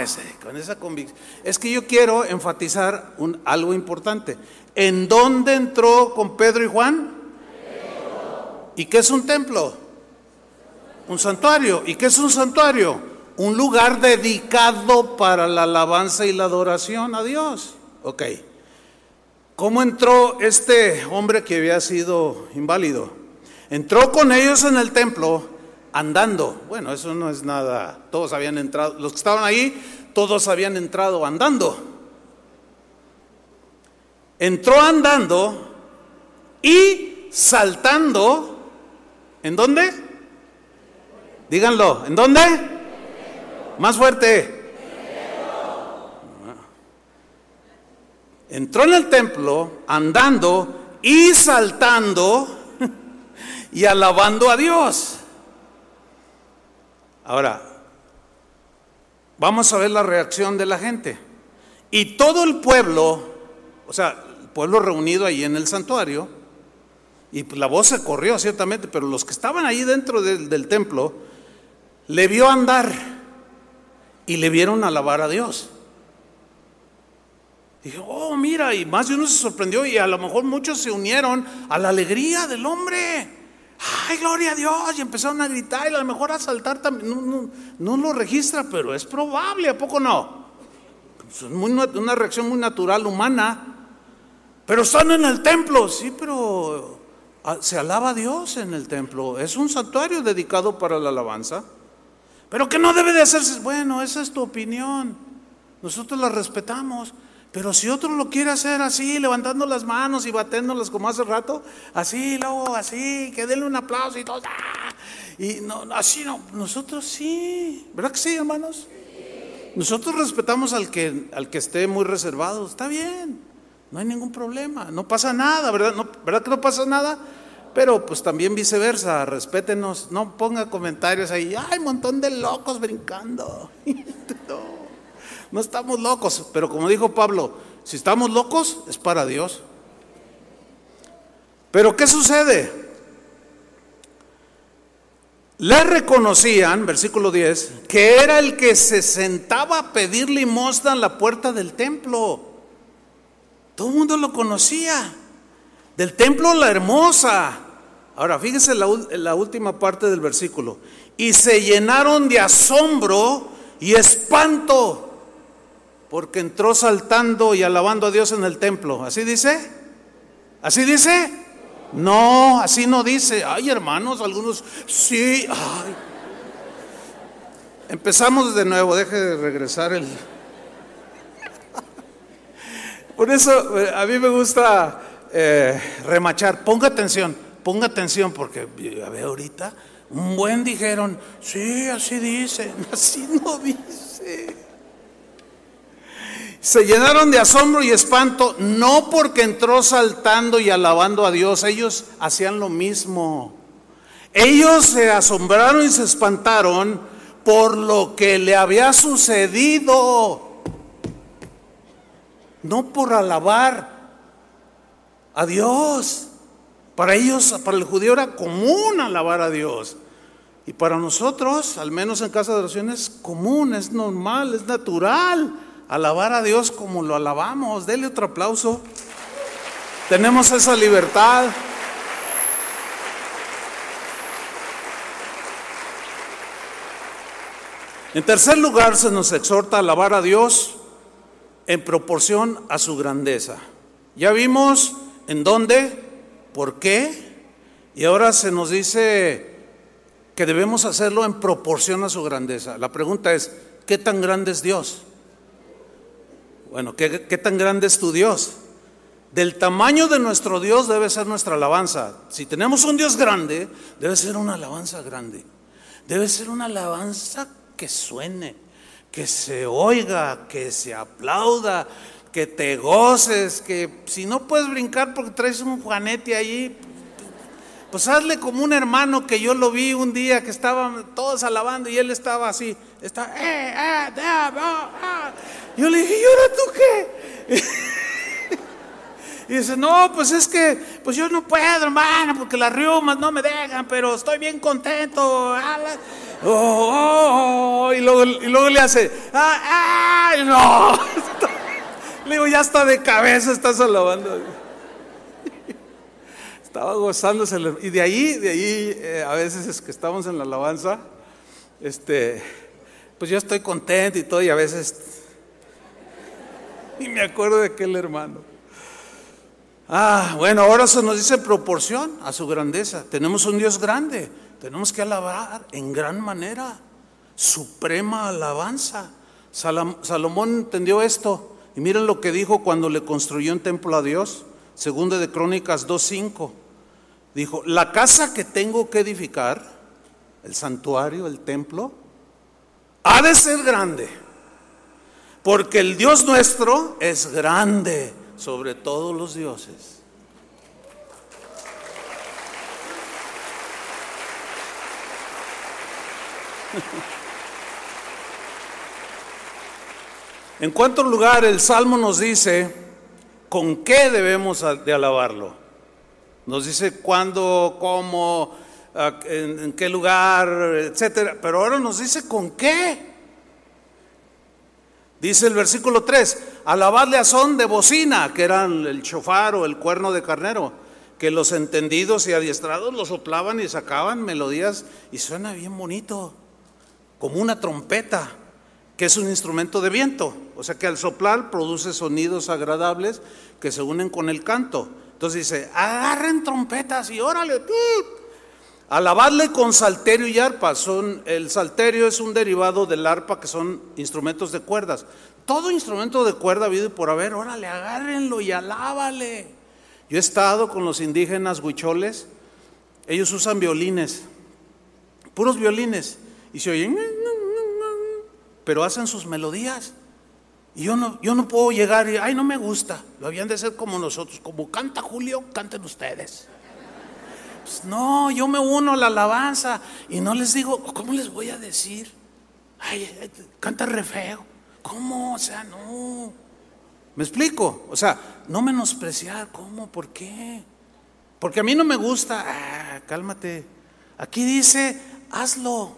con esa convicción. Es que yo quiero enfatizar algo importante. ¿En dónde entró con Pedro y Juan? ¿Y qué es un templo? Un santuario. ¿Y qué es un santuario? Un lugar dedicado para la alabanza y la adoración a Dios. Ok. ¿Cómo entró este hombre que había sido inválido? Entró con ellos en el templo andando. Bueno, eso no es nada. Todos habían entrado. Los que estaban ahí, todos habían entrado andando. Entró andando y saltando. ¿En dónde? Díganlo. ¿En dónde? Más fuerte. Entró en el templo andando y saltando y alabando a Dios. Ahora, vamos a ver la reacción de la gente. Y todo el pueblo, o sea, el pueblo reunido ahí en el santuario, y la voz se corrió ciertamente, pero los que estaban ahí dentro del templo, le vio andar. Y le vieron alabar a Dios. Dije, oh, mira, y más de uno se sorprendió, y a lo mejor muchos se unieron a la alegría del hombre. ¡Ay, gloria a Dios! Y empezaron a gritar, y a lo mejor a saltar también. No lo registra, pero es probable, ¿a poco no? Es una reacción muy natural, humana. Pero están en el templo. Sí, pero se alaba a Dios en el templo. Es un santuario dedicado para la alabanza. Pero que no debe de hacerse. Bueno, esa es tu opinión, nosotros la respetamos, pero si otro lo quiere hacer así, levantando las manos y batiéndolas como hace rato, así, luego así, que denle un aplauso y todo, y no, así no, nosotros sí, ¿verdad que sí, hermanos? Nosotros respetamos al que esté muy reservado, está bien, no hay ningún problema, no pasa nada, ¿verdad? No, ¿verdad que no pasa nada? Pero pues también viceversa, respétenos, no ponga comentarios ahí, hay un montón de locos brincando. No estamos locos, pero como dijo Pablo, Si estamos locos, es para Dios. Pero ¿qué sucede? Le reconocían, versículo 10, que era el que se sentaba a pedir limosna en la puerta del templo. Todo el mundo lo conocía. Del templo La Hermosa. Ahora fíjese la última parte del versículo. Y se llenaron de asombro y espanto, porque entró saltando y alabando a Dios en el templo. ¿Así dice? ¿Así dice? No, así no dice. Ay, hermanos, algunos sí. Ay. Empezamos de nuevo, deje de regresar el. Por eso a mí me gusta remachar. Ponga atención, porque a ver, ahorita un buen dijeron, sí, así dice, así no dice. Se llenaron de asombro y espanto, no porque entró saltando y alabando a Dios. Ellos hacían lo mismo. Ellos se asombraron y se espantaron por lo que le había sucedido, no por alabar a Dios. Para ellos, para el judío, era común alabar a Dios. Y para nosotros, al menos en Casa de Oración, es común, es normal, es natural alabar a Dios como lo alabamos. Dele otro aplauso. Tenemos esa libertad. En tercer lugar, se nos exhorta a alabar a Dios en proporción a su grandeza. Ya vimos en dónde, por qué, y ahora se nos dice que debemos hacerlo en proporción a su grandeza. La pregunta es, ¿qué tan grande es Dios? Bueno, ¿qué tan grande es tu Dios? Del tamaño de nuestro Dios debe ser nuestra alabanza. Si tenemos un Dios grande, debe ser una alabanza grande. Debe ser una alabanza que suene, que se oiga, que se aplauda, que te goces, que si no puedes brincar porque traes un juanete allí, pues hazle como un hermano que yo lo vi un día que estaban todos alabando y él estaba así, yo le dije, ¿y ahora tú qué? Y dice, no, pues es que pues yo no puedo, hermano, porque las riumas no me dejan, pero estoy bien contento. Y luego le hace, no. Le digo, ya está de cabeza, estás alabando. Estaba gozándose. Y de ahí, a veces es que estamos en la alabanza, pues yo estoy contento y todo, y a veces ni me acuerdo de aquel hermano. Bueno, ahora se nos dice proporción a su grandeza. Tenemos un Dios grande, tenemos que alabar en gran manera, suprema alabanza. Salomón entendió esto. Y miren lo que dijo cuando le construyó un templo a Dios. Segunda de Crónicas 2:5. Dijo, la casa que tengo que edificar, el santuario, el templo, ha de ser grande, porque el Dios nuestro es grande sobre todos los dioses. En cuarto lugar, el Salmo nos dice con qué debemos de alabarlo. Nos dice cuándo, cómo, en qué lugar, etcétera. Pero ahora nos dice con qué. Dice el versículo 3, alabadle a son de bocina, que eran el shofar o el cuerno de carnero, que los entendidos y adiestrados lo soplaban y sacaban melodías, y suena bien bonito, como una trompeta, que es un instrumento de viento, o sea que al soplar produce sonidos agradables que se unen con el canto. Entonces dice, agarren trompetas y órale, alabadle con salterio y arpa. El salterio es un derivado del arpa, que son instrumentos de cuerdas. Todo instrumento de cuerda habido y por haber, órale, agárrenlo y alábale. Yo he estado con los indígenas huicholes, ellos usan violines, puros violines, y se oyen, pero hacen sus melodías. Y yo no puedo llegar y, ay, no me gusta. Lo habían de hacer como nosotros, como canta Julio, canten ustedes. Pues no, yo me uno a la alabanza y no les digo, ¿cómo les voy a decir? Ay, canta re feo. ¿Cómo? O sea, no. ¿Me explico? O sea, no menospreciar. ¿Cómo? ¿Por qué? Porque a mí no me gusta. Ah, cálmate. Aquí dice, hazlo.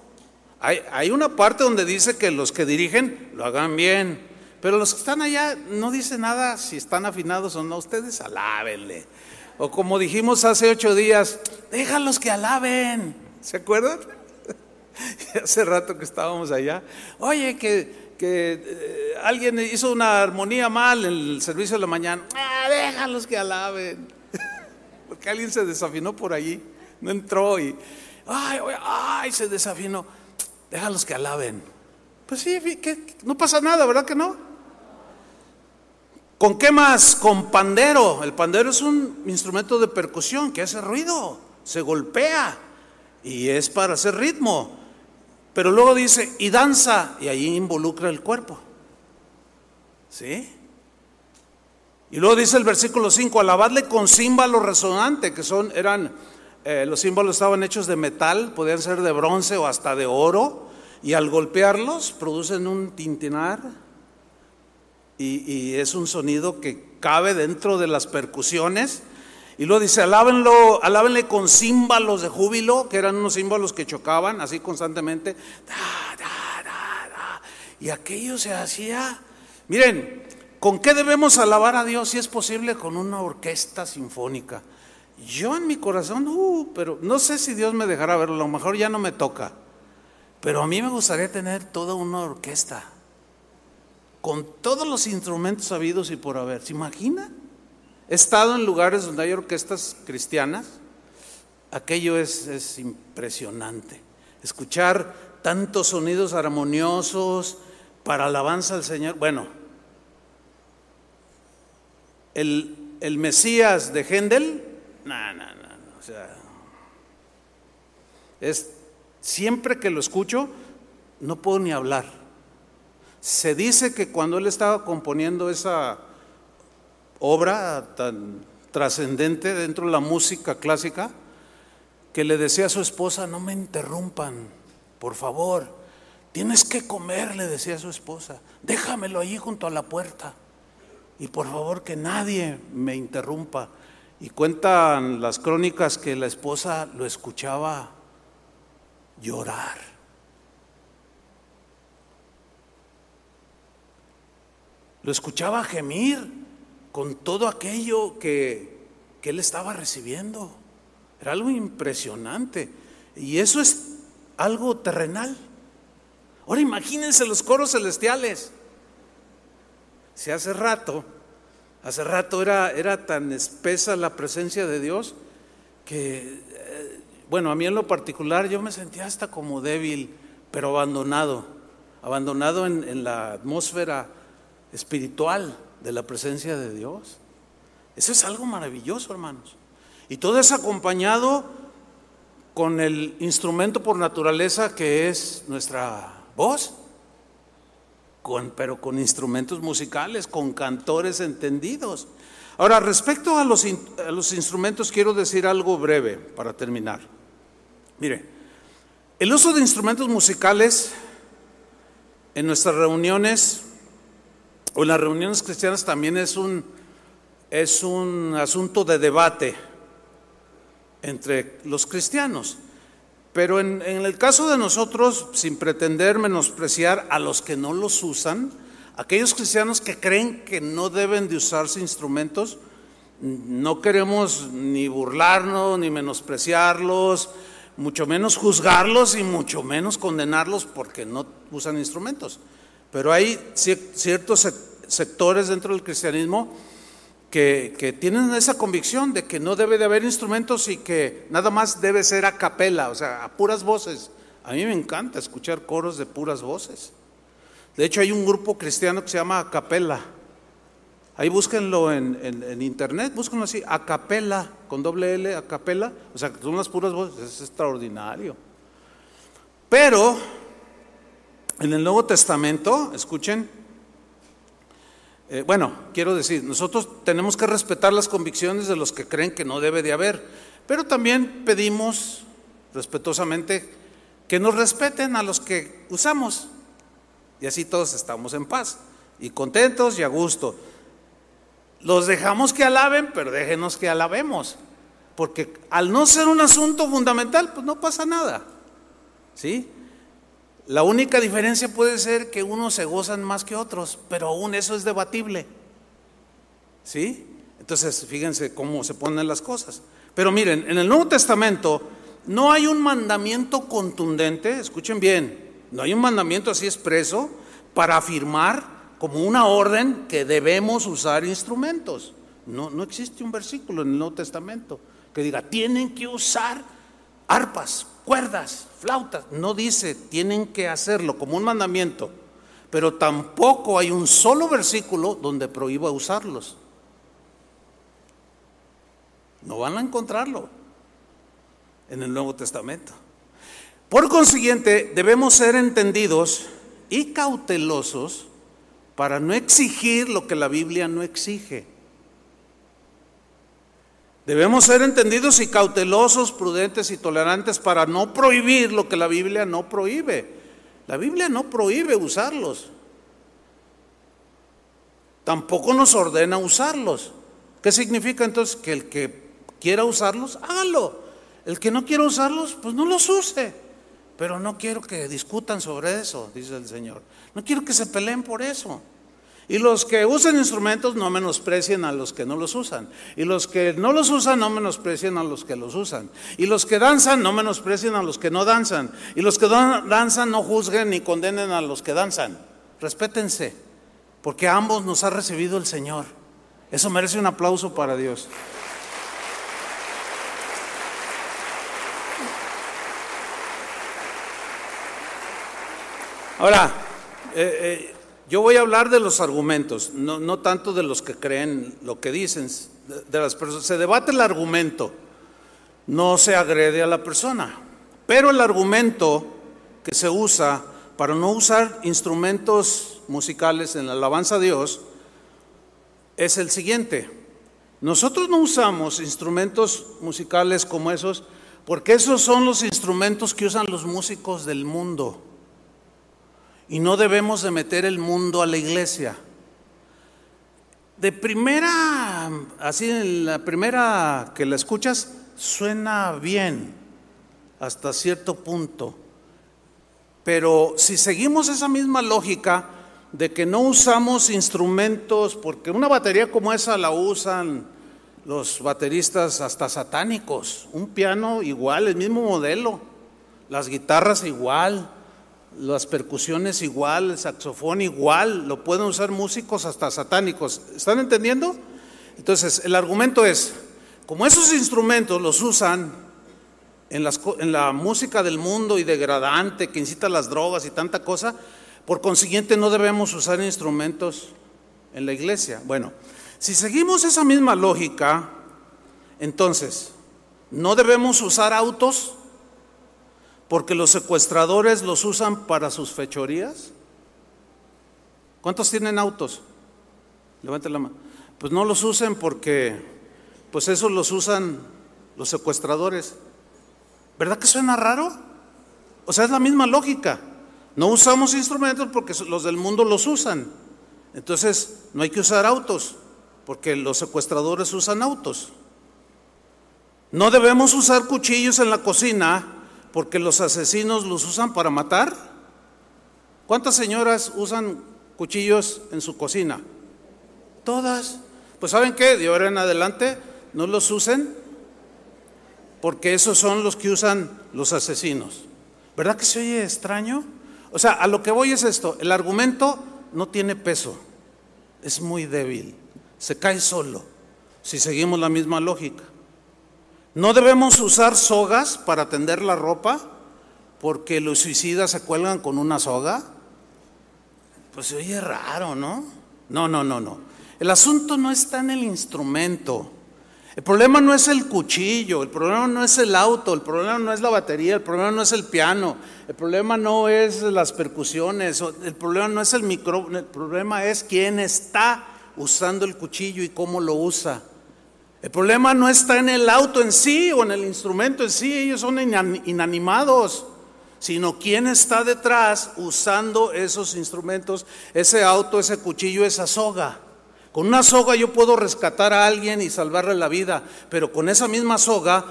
Hay una parte donde dice que los que dirigen lo hagan bien. Pero los que están allá no dicen nada si están afinados o no. Ustedes alábenle. O como dijimos hace 8 días, déjalos que alaben. ¿Se acuerdan? Hace rato que estábamos allá. Oye, que alguien hizo una armonía mal en el servicio de la mañana. Déjalos que alaben. Porque alguien se desafinó por allí. No entró y se desafinó. Déjalos que alaben. Pues sí, que no pasa nada, ¿verdad que no? ¿Con qué más? Con pandero. El pandero es un instrumento de percusión que hace ruido, se golpea y es para hacer ritmo. Pero luego dice, y danza, y ahí involucra el cuerpo. ¿Sí? Y luego dice el versículo 5, alabadle con címbalo resonante, que los címbalos estaban hechos de metal, podían ser de bronce o hasta de oro. Y al golpearlos producen un tintinar y es un sonido que cabe dentro de las percusiones. Y luego dice, alábenle con címbalos de júbilo, que eran unos címbalos que chocaban así constantemente. Da, da, da, da. Y aquello se hacía. Miren, ¿con qué debemos alabar a Dios? Si es posible, con una orquesta sinfónica. Yo en mi corazón, pero no sé si Dios me dejará verlo, a lo mejor ya no me toca. Pero a mí me gustaría tener toda una orquesta con todos los instrumentos habidos y por haber. ¿Se imagina? He estado en lugares donde hay orquestas cristianas. Aquello es impresionante. Escuchar tantos sonidos armoniosos para alabanza al Señor. Bueno, el Mesías de Händel, no, o sea, es... Siempre que lo escucho, no puedo ni hablar. Se dice que cuando él estaba componiendo esa obra tan trascendente dentro de la música clásica, que le decía a su esposa, no me interrumpan, por favor, tienes que comer, le decía a su esposa, déjamelo allí junto a la puerta y por favor que nadie me interrumpa. Y cuentan las crónicas que la esposa lo escuchaba llorar. Lo escuchaba gemir con todo aquello que él estaba recibiendo. Era algo impresionante. Y eso es algo terrenal. Ahora imagínense los coros celestiales. Si hace rato era tan espesa la presencia de Dios que... Bueno, a mí en lo particular yo me sentía hasta como débil, pero abandonado en la atmósfera espiritual de la presencia de Dios. Eso es algo maravilloso, hermanos. Y todo es acompañado con el instrumento por naturaleza que es nuestra voz, pero con instrumentos musicales, con cantores entendidos. Ahora, respecto a los instrumentos, quiero decir algo breve para terminar. Mire, el uso de instrumentos musicales en nuestras reuniones o en las reuniones cristianas también es un asunto de debate entre los cristianos. Pero en el caso de nosotros, sin pretender menospreciar a los que no los usan, aquellos cristianos que creen que no deben de usarse instrumentos, no queremos ni burlarnos, ni menospreciarlos, mucho menos juzgarlos y mucho menos condenarlos porque no usan instrumentos. Pero hay ciertos sectores dentro del cristianismo que tienen esa convicción de que no debe de haber instrumentos y que nada más debe ser a capela, o sea, a puras voces. A mí me encanta escuchar coros de puras voces. De hecho, hay un grupo cristiano que se llama A Capela. Ahí búsquenlo en internet, búsquenlo así, A Capela, con doble L, A Capela, o sea, son las puras voces, es extraordinario. Pero, en el Nuevo Testamento, escuchen, quiero decir, nosotros tenemos que respetar las convicciones de los que creen que no debe de haber, pero también pedimos, respetuosamente, que nos respeten a los que usamos, y así todos estamos en paz, y contentos y a gusto. los dejamos que alaben, pero déjenos que alabemos, porque al no ser un asunto fundamental, pues no pasa nada, ¿sí? La única diferencia puede ser que unos se gozan más que otros, pero aún eso es debatible, ¿sí? Entonces, fíjense cómo se ponen las cosas. Pero miren, en el Nuevo Testamento no hay un mandamiento contundente, escuchen bien, no hay un mandamiento así expreso para afirmar como una orden que debemos usar instrumentos. No existe un versículo en el Nuevo Testamento que diga, tienen que usar arpas, cuerdas, flautas. No dice, tienen que hacerlo como un mandamiento, pero tampoco hay un solo versículo donde prohíba usarlos. No van a encontrarlo en el Nuevo Testamento. Por consiguiente, debemos ser entendidos y cautelosos para no exigir lo que la Biblia no exige. Debemos ser entendidos y cautelosos, prudentes y tolerantes para no prohibir lo que la Biblia no prohíbe. La Biblia no prohíbe usarlos. Tampoco nos ordena usarlos. ¿Qué significa entonces? Que el que quiera usarlos, hágalo. El que no quiera usarlos, pues no los use. Pero no quiero que discutan sobre eso, dice el Señor. No quiero que se peleen por eso. Y los que usan instrumentos no menosprecien a los que no los usan. Y los que no los usan no menosprecien a los que los usan. Y los que danzan no menosprecien a los que no danzan. Y los que danzan no juzguen ni condenen a los que danzan. Respétense, porque a ambos nos ha recibido el Señor. Eso merece un aplauso para Dios. Ahora, yo voy a hablar de los argumentos, no tanto de los que creen lo que dicen, de las personas. Se debate el argumento, no se agrede a la persona, pero el argumento que se usa para no usar instrumentos musicales en la alabanza a Dios es el siguiente: nosotros no usamos instrumentos musicales como esos, porque esos son los instrumentos que usan los músicos del mundo. Y no debemos de meter el mundo a la iglesia. De primera, así en la primera que la escuchas, suena bien hasta cierto punto. Pero si seguimos esa misma lógica de que no usamos instrumentos, porque una batería como esa la usan los bateristas hasta satánicos, un piano igual, el mismo modelo, las guitarras igual, las percusiones igual, el saxofón igual, lo pueden usar músicos hasta satánicos. ¿Están entendiendo? Entonces, el argumento es, como esos instrumentos los usan en la música del mundo y degradante, que incita a las drogas y tanta cosa, por consiguiente no debemos usar instrumentos en la iglesia. Bueno, si seguimos esa misma lógica, entonces, no debemos usar autos, porque los secuestradores los usan para sus fechorías. ¿Cuántos tienen autos? Levanten la mano. Pues no los usen, porque pues esos los usan los secuestradores. ¿Verdad que suena raro? O sea, es la misma lógica. No usamos instrumentos porque los del mundo los usan. Entonces, no hay que usar autos, porque los secuestradores usan autos. No debemos usar cuchillos en la cocina, porque los asesinos los usan para matar. ¿Cuántas señoras usan cuchillos en su cocina? Todas. Pues ¿saben qué? De ahora en adelante no los usen, porque esos son los que usan los asesinos. ¿Verdad que se oye extraño? O sea, a lo que voy es esto: el argumento no tiene peso, es muy débil, se cae solo si seguimos la misma lógica. No debemos usar sogas para tender la ropa, porque los suicidas se cuelgan con una soga. Pues se oye raro, ¿no? No. El asunto no está en el instrumento. El problema no es el cuchillo, el problema no es el auto, el problema no es la batería, el problema no es el piano, el problema no es las percusiones, el problema no es el micrófono, el problema es quién está usando el cuchillo y cómo lo usa. El problema no está en el auto en sí o en el instrumento en sí, ellos son inanimados, sino quién está detrás usando esos instrumentos, ese auto, ese cuchillo, esa soga. Con una soga yo puedo rescatar a alguien y salvarle la vida, pero con esa misma soga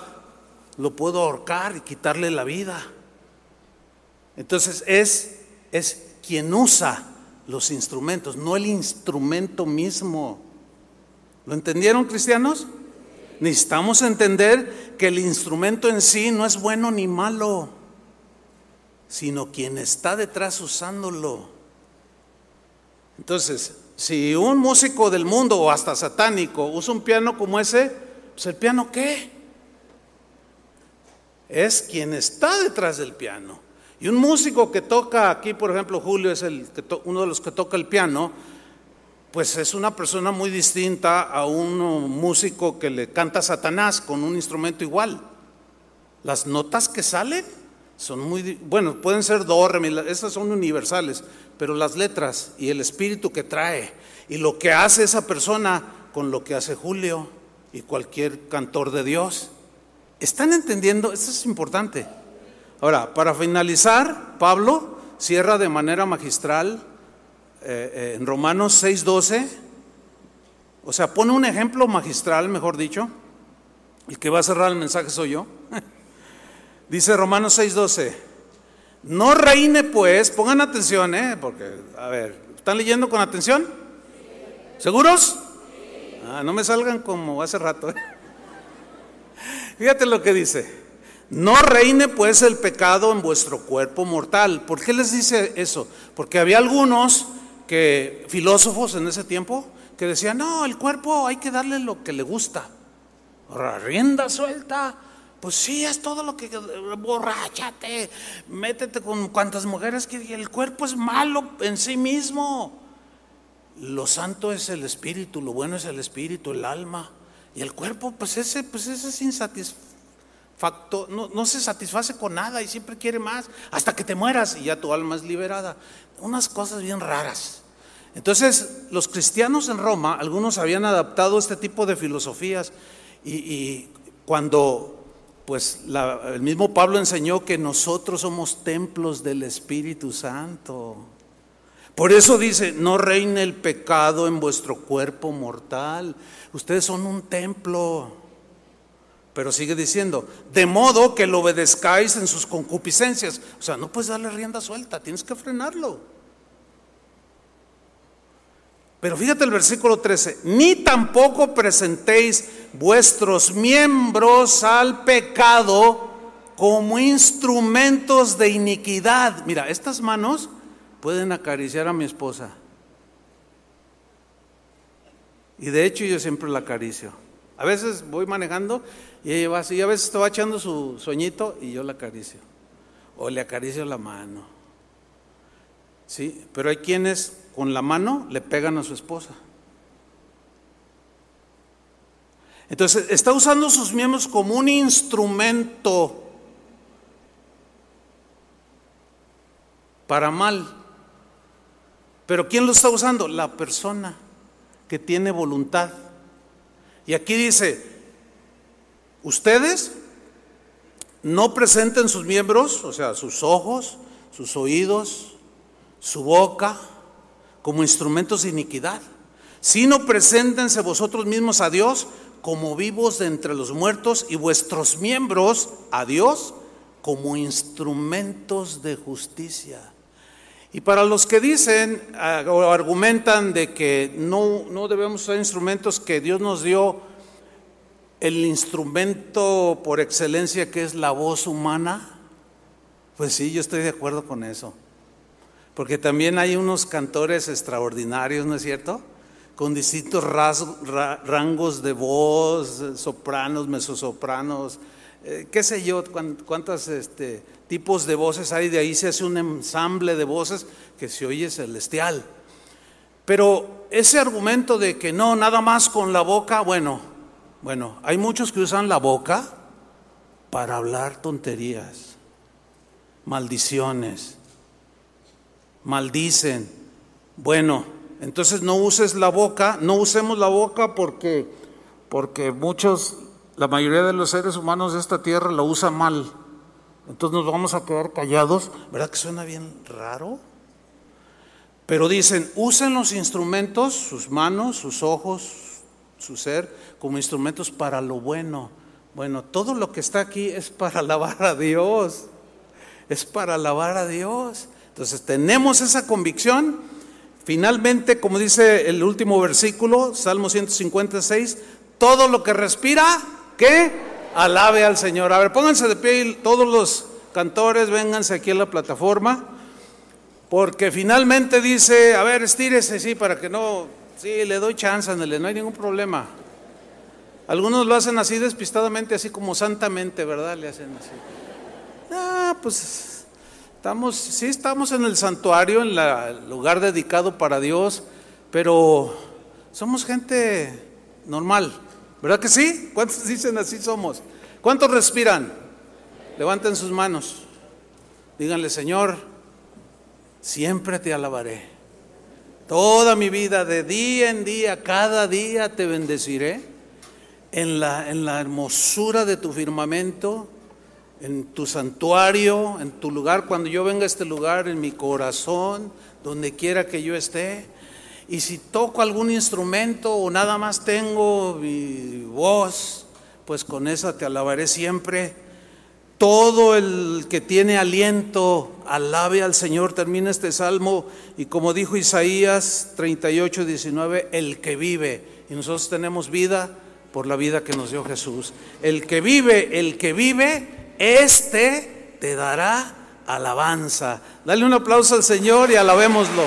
lo puedo ahorcar y quitarle la vida. Entonces es quien usa los instrumentos, no el instrumento mismo. ¿Lo entendieron, cristianos? Necesitamos entender que el instrumento en sí no es bueno ni malo, sino quien está detrás usándolo. Entonces, si un músico del mundo o hasta satánico usa un piano como ese, pues ¿el piano qué? Es quien está detrás del piano. Y un músico que toca aquí, por ejemplo, Julio es uno de los que toca el piano, pues es una persona muy distinta a un músico que le canta a Satanás con un instrumento igual. Las notas que salen son muy, bueno, pueden ser do, re, mi, esas son universales, pero las letras y el espíritu que trae y lo que hace esa persona con lo que hace Julio y cualquier cantor de Dios. ¿Están entendiendo? Esto es importante. Ahora, para finalizar, Pablo cierra de manera magistral en Romanos 6:12, o sea, pone un ejemplo magistral, mejor dicho. El que va a cerrar el mensaje soy yo. Dice Romanos 6:12: no reine pues, pongan atención, porque, a ver, ¿están leyendo con atención? ¿Seguros? Ah, no me salgan como hace rato. Fíjate lo que dice: no reine pues el pecado en vuestro cuerpo mortal. ¿Por qué les dice eso? Porque había algunos que filósofos en ese tiempo que decían: no, el cuerpo hay que darle lo que le gusta. Ahora, rienda suelta, pues sí, es todo lo que, borráchate, métete con cuantas mujeres que el cuerpo es malo en sí mismo. Lo santo es el espíritu, lo bueno es el espíritu, el alma, y el cuerpo pues ese es insatisfactorio. No se satisface con nada y siempre quiere más hasta que te mueras y ya tu alma es liberada. Unas cosas bien raras. Entonces los cristianos en Roma, algunos habían adaptado este tipo de filosofías y cuando pues el mismo Pablo enseñó que nosotros somos templos del Espíritu Santo. Por eso dice: no reine el pecado en vuestro cuerpo mortal. Ustedes son un templo. Pero sigue diciendo: de modo que lo obedezcáis en sus concupiscencias. O sea, no puedes darle rienda suelta, tienes que frenarlo. Pero fíjate el versículo 13: ni tampoco presentéis vuestros miembros al pecado como instrumentos de iniquidad. Mira, estas manos pueden acariciar a mi esposa, y de hecho yo siempre la acaricio. A veces voy manejando y ella va así, y a veces te va echando su sueñito y yo la acaricio, o le acaricio la mano, ¿sí? Pero hay quienes con la mano le pegan a su esposa. Entonces está usando sus miembros como un instrumento para mal. Pero ¿quién lo está usando? La persona que tiene voluntad. Y aquí dice: ustedes no presenten sus miembros, o sea, sus ojos, sus oídos, su boca, como instrumentos de iniquidad, sino preséntense vosotros mismos a Dios como vivos de entre los muertos, y vuestros miembros a Dios como instrumentos de justicia. Y para los que dicen o argumentan de que no debemos usar instrumentos, que Dios nos dio el instrumento por excelencia que es la voz humana, pues sí, yo estoy de acuerdo con eso. Porque también hay unos cantores extraordinarios, ¿no es cierto? Con distintos rangos de voz, sopranos, mezzosopranos, qué sé yo, cuántas tipos de voces hay. De ahí se hace un ensamble de voces que se oye celestial. Pero ese argumento de que no, nada más con la boca, bueno, hay muchos que usan la boca para hablar tonterías, maldiciones, maldicen. Bueno, entonces no uses la boca, no usemos la boca, porque muchos... La mayoría de los seres humanos de esta tierra lo usa mal. Entonces nos vamos a quedar callados. ¿Verdad que suena bien raro? Pero dicen, usen los instrumentos, sus manos, sus ojos, su ser, como instrumentos para lo bueno. Bueno, todo lo que está aquí es para alabar a Dios, es para alabar a Dios. Entonces tenemos esa convicción. Finalmente, como dice el último versículo, Salmo 156, todo lo que respira, ¿qué? Alabe al Señor. A ver, pónganse de pie y todos los cantores, vénganse aquí a la plataforma, porque finalmente dice, a ver, estírese, sí, para que no, sí, le doy chance, no hay ningún problema. Algunos lo hacen así despistadamente, así como santamente, ¿verdad? Le hacen así. Ah, pues estamos en el santuario, en el lugar dedicado para Dios, pero somos gente normal, ¿verdad que sí? ¿Cuántos dicen así somos? ¿Cuántos respiran? Levanten sus manos, díganle, Señor, siempre te alabaré, toda mi vida, de día en día, cada día te bendeciré, en la hermosura de tu firmamento, en tu santuario, en tu lugar, cuando yo venga a este lugar, en mi corazón, donde quiera que yo esté. Y si toco algún instrumento o nada más tengo mi voz, pues con esa te alabaré siempre. Todo el que tiene aliento, alabe al Señor. Termina este salmo y como dijo Isaías 38, 19, el que vive, y nosotros tenemos vida por la vida que nos dio Jesús. El que vive, este te dará alabanza. Dale un aplauso al Señor y alabémoslo.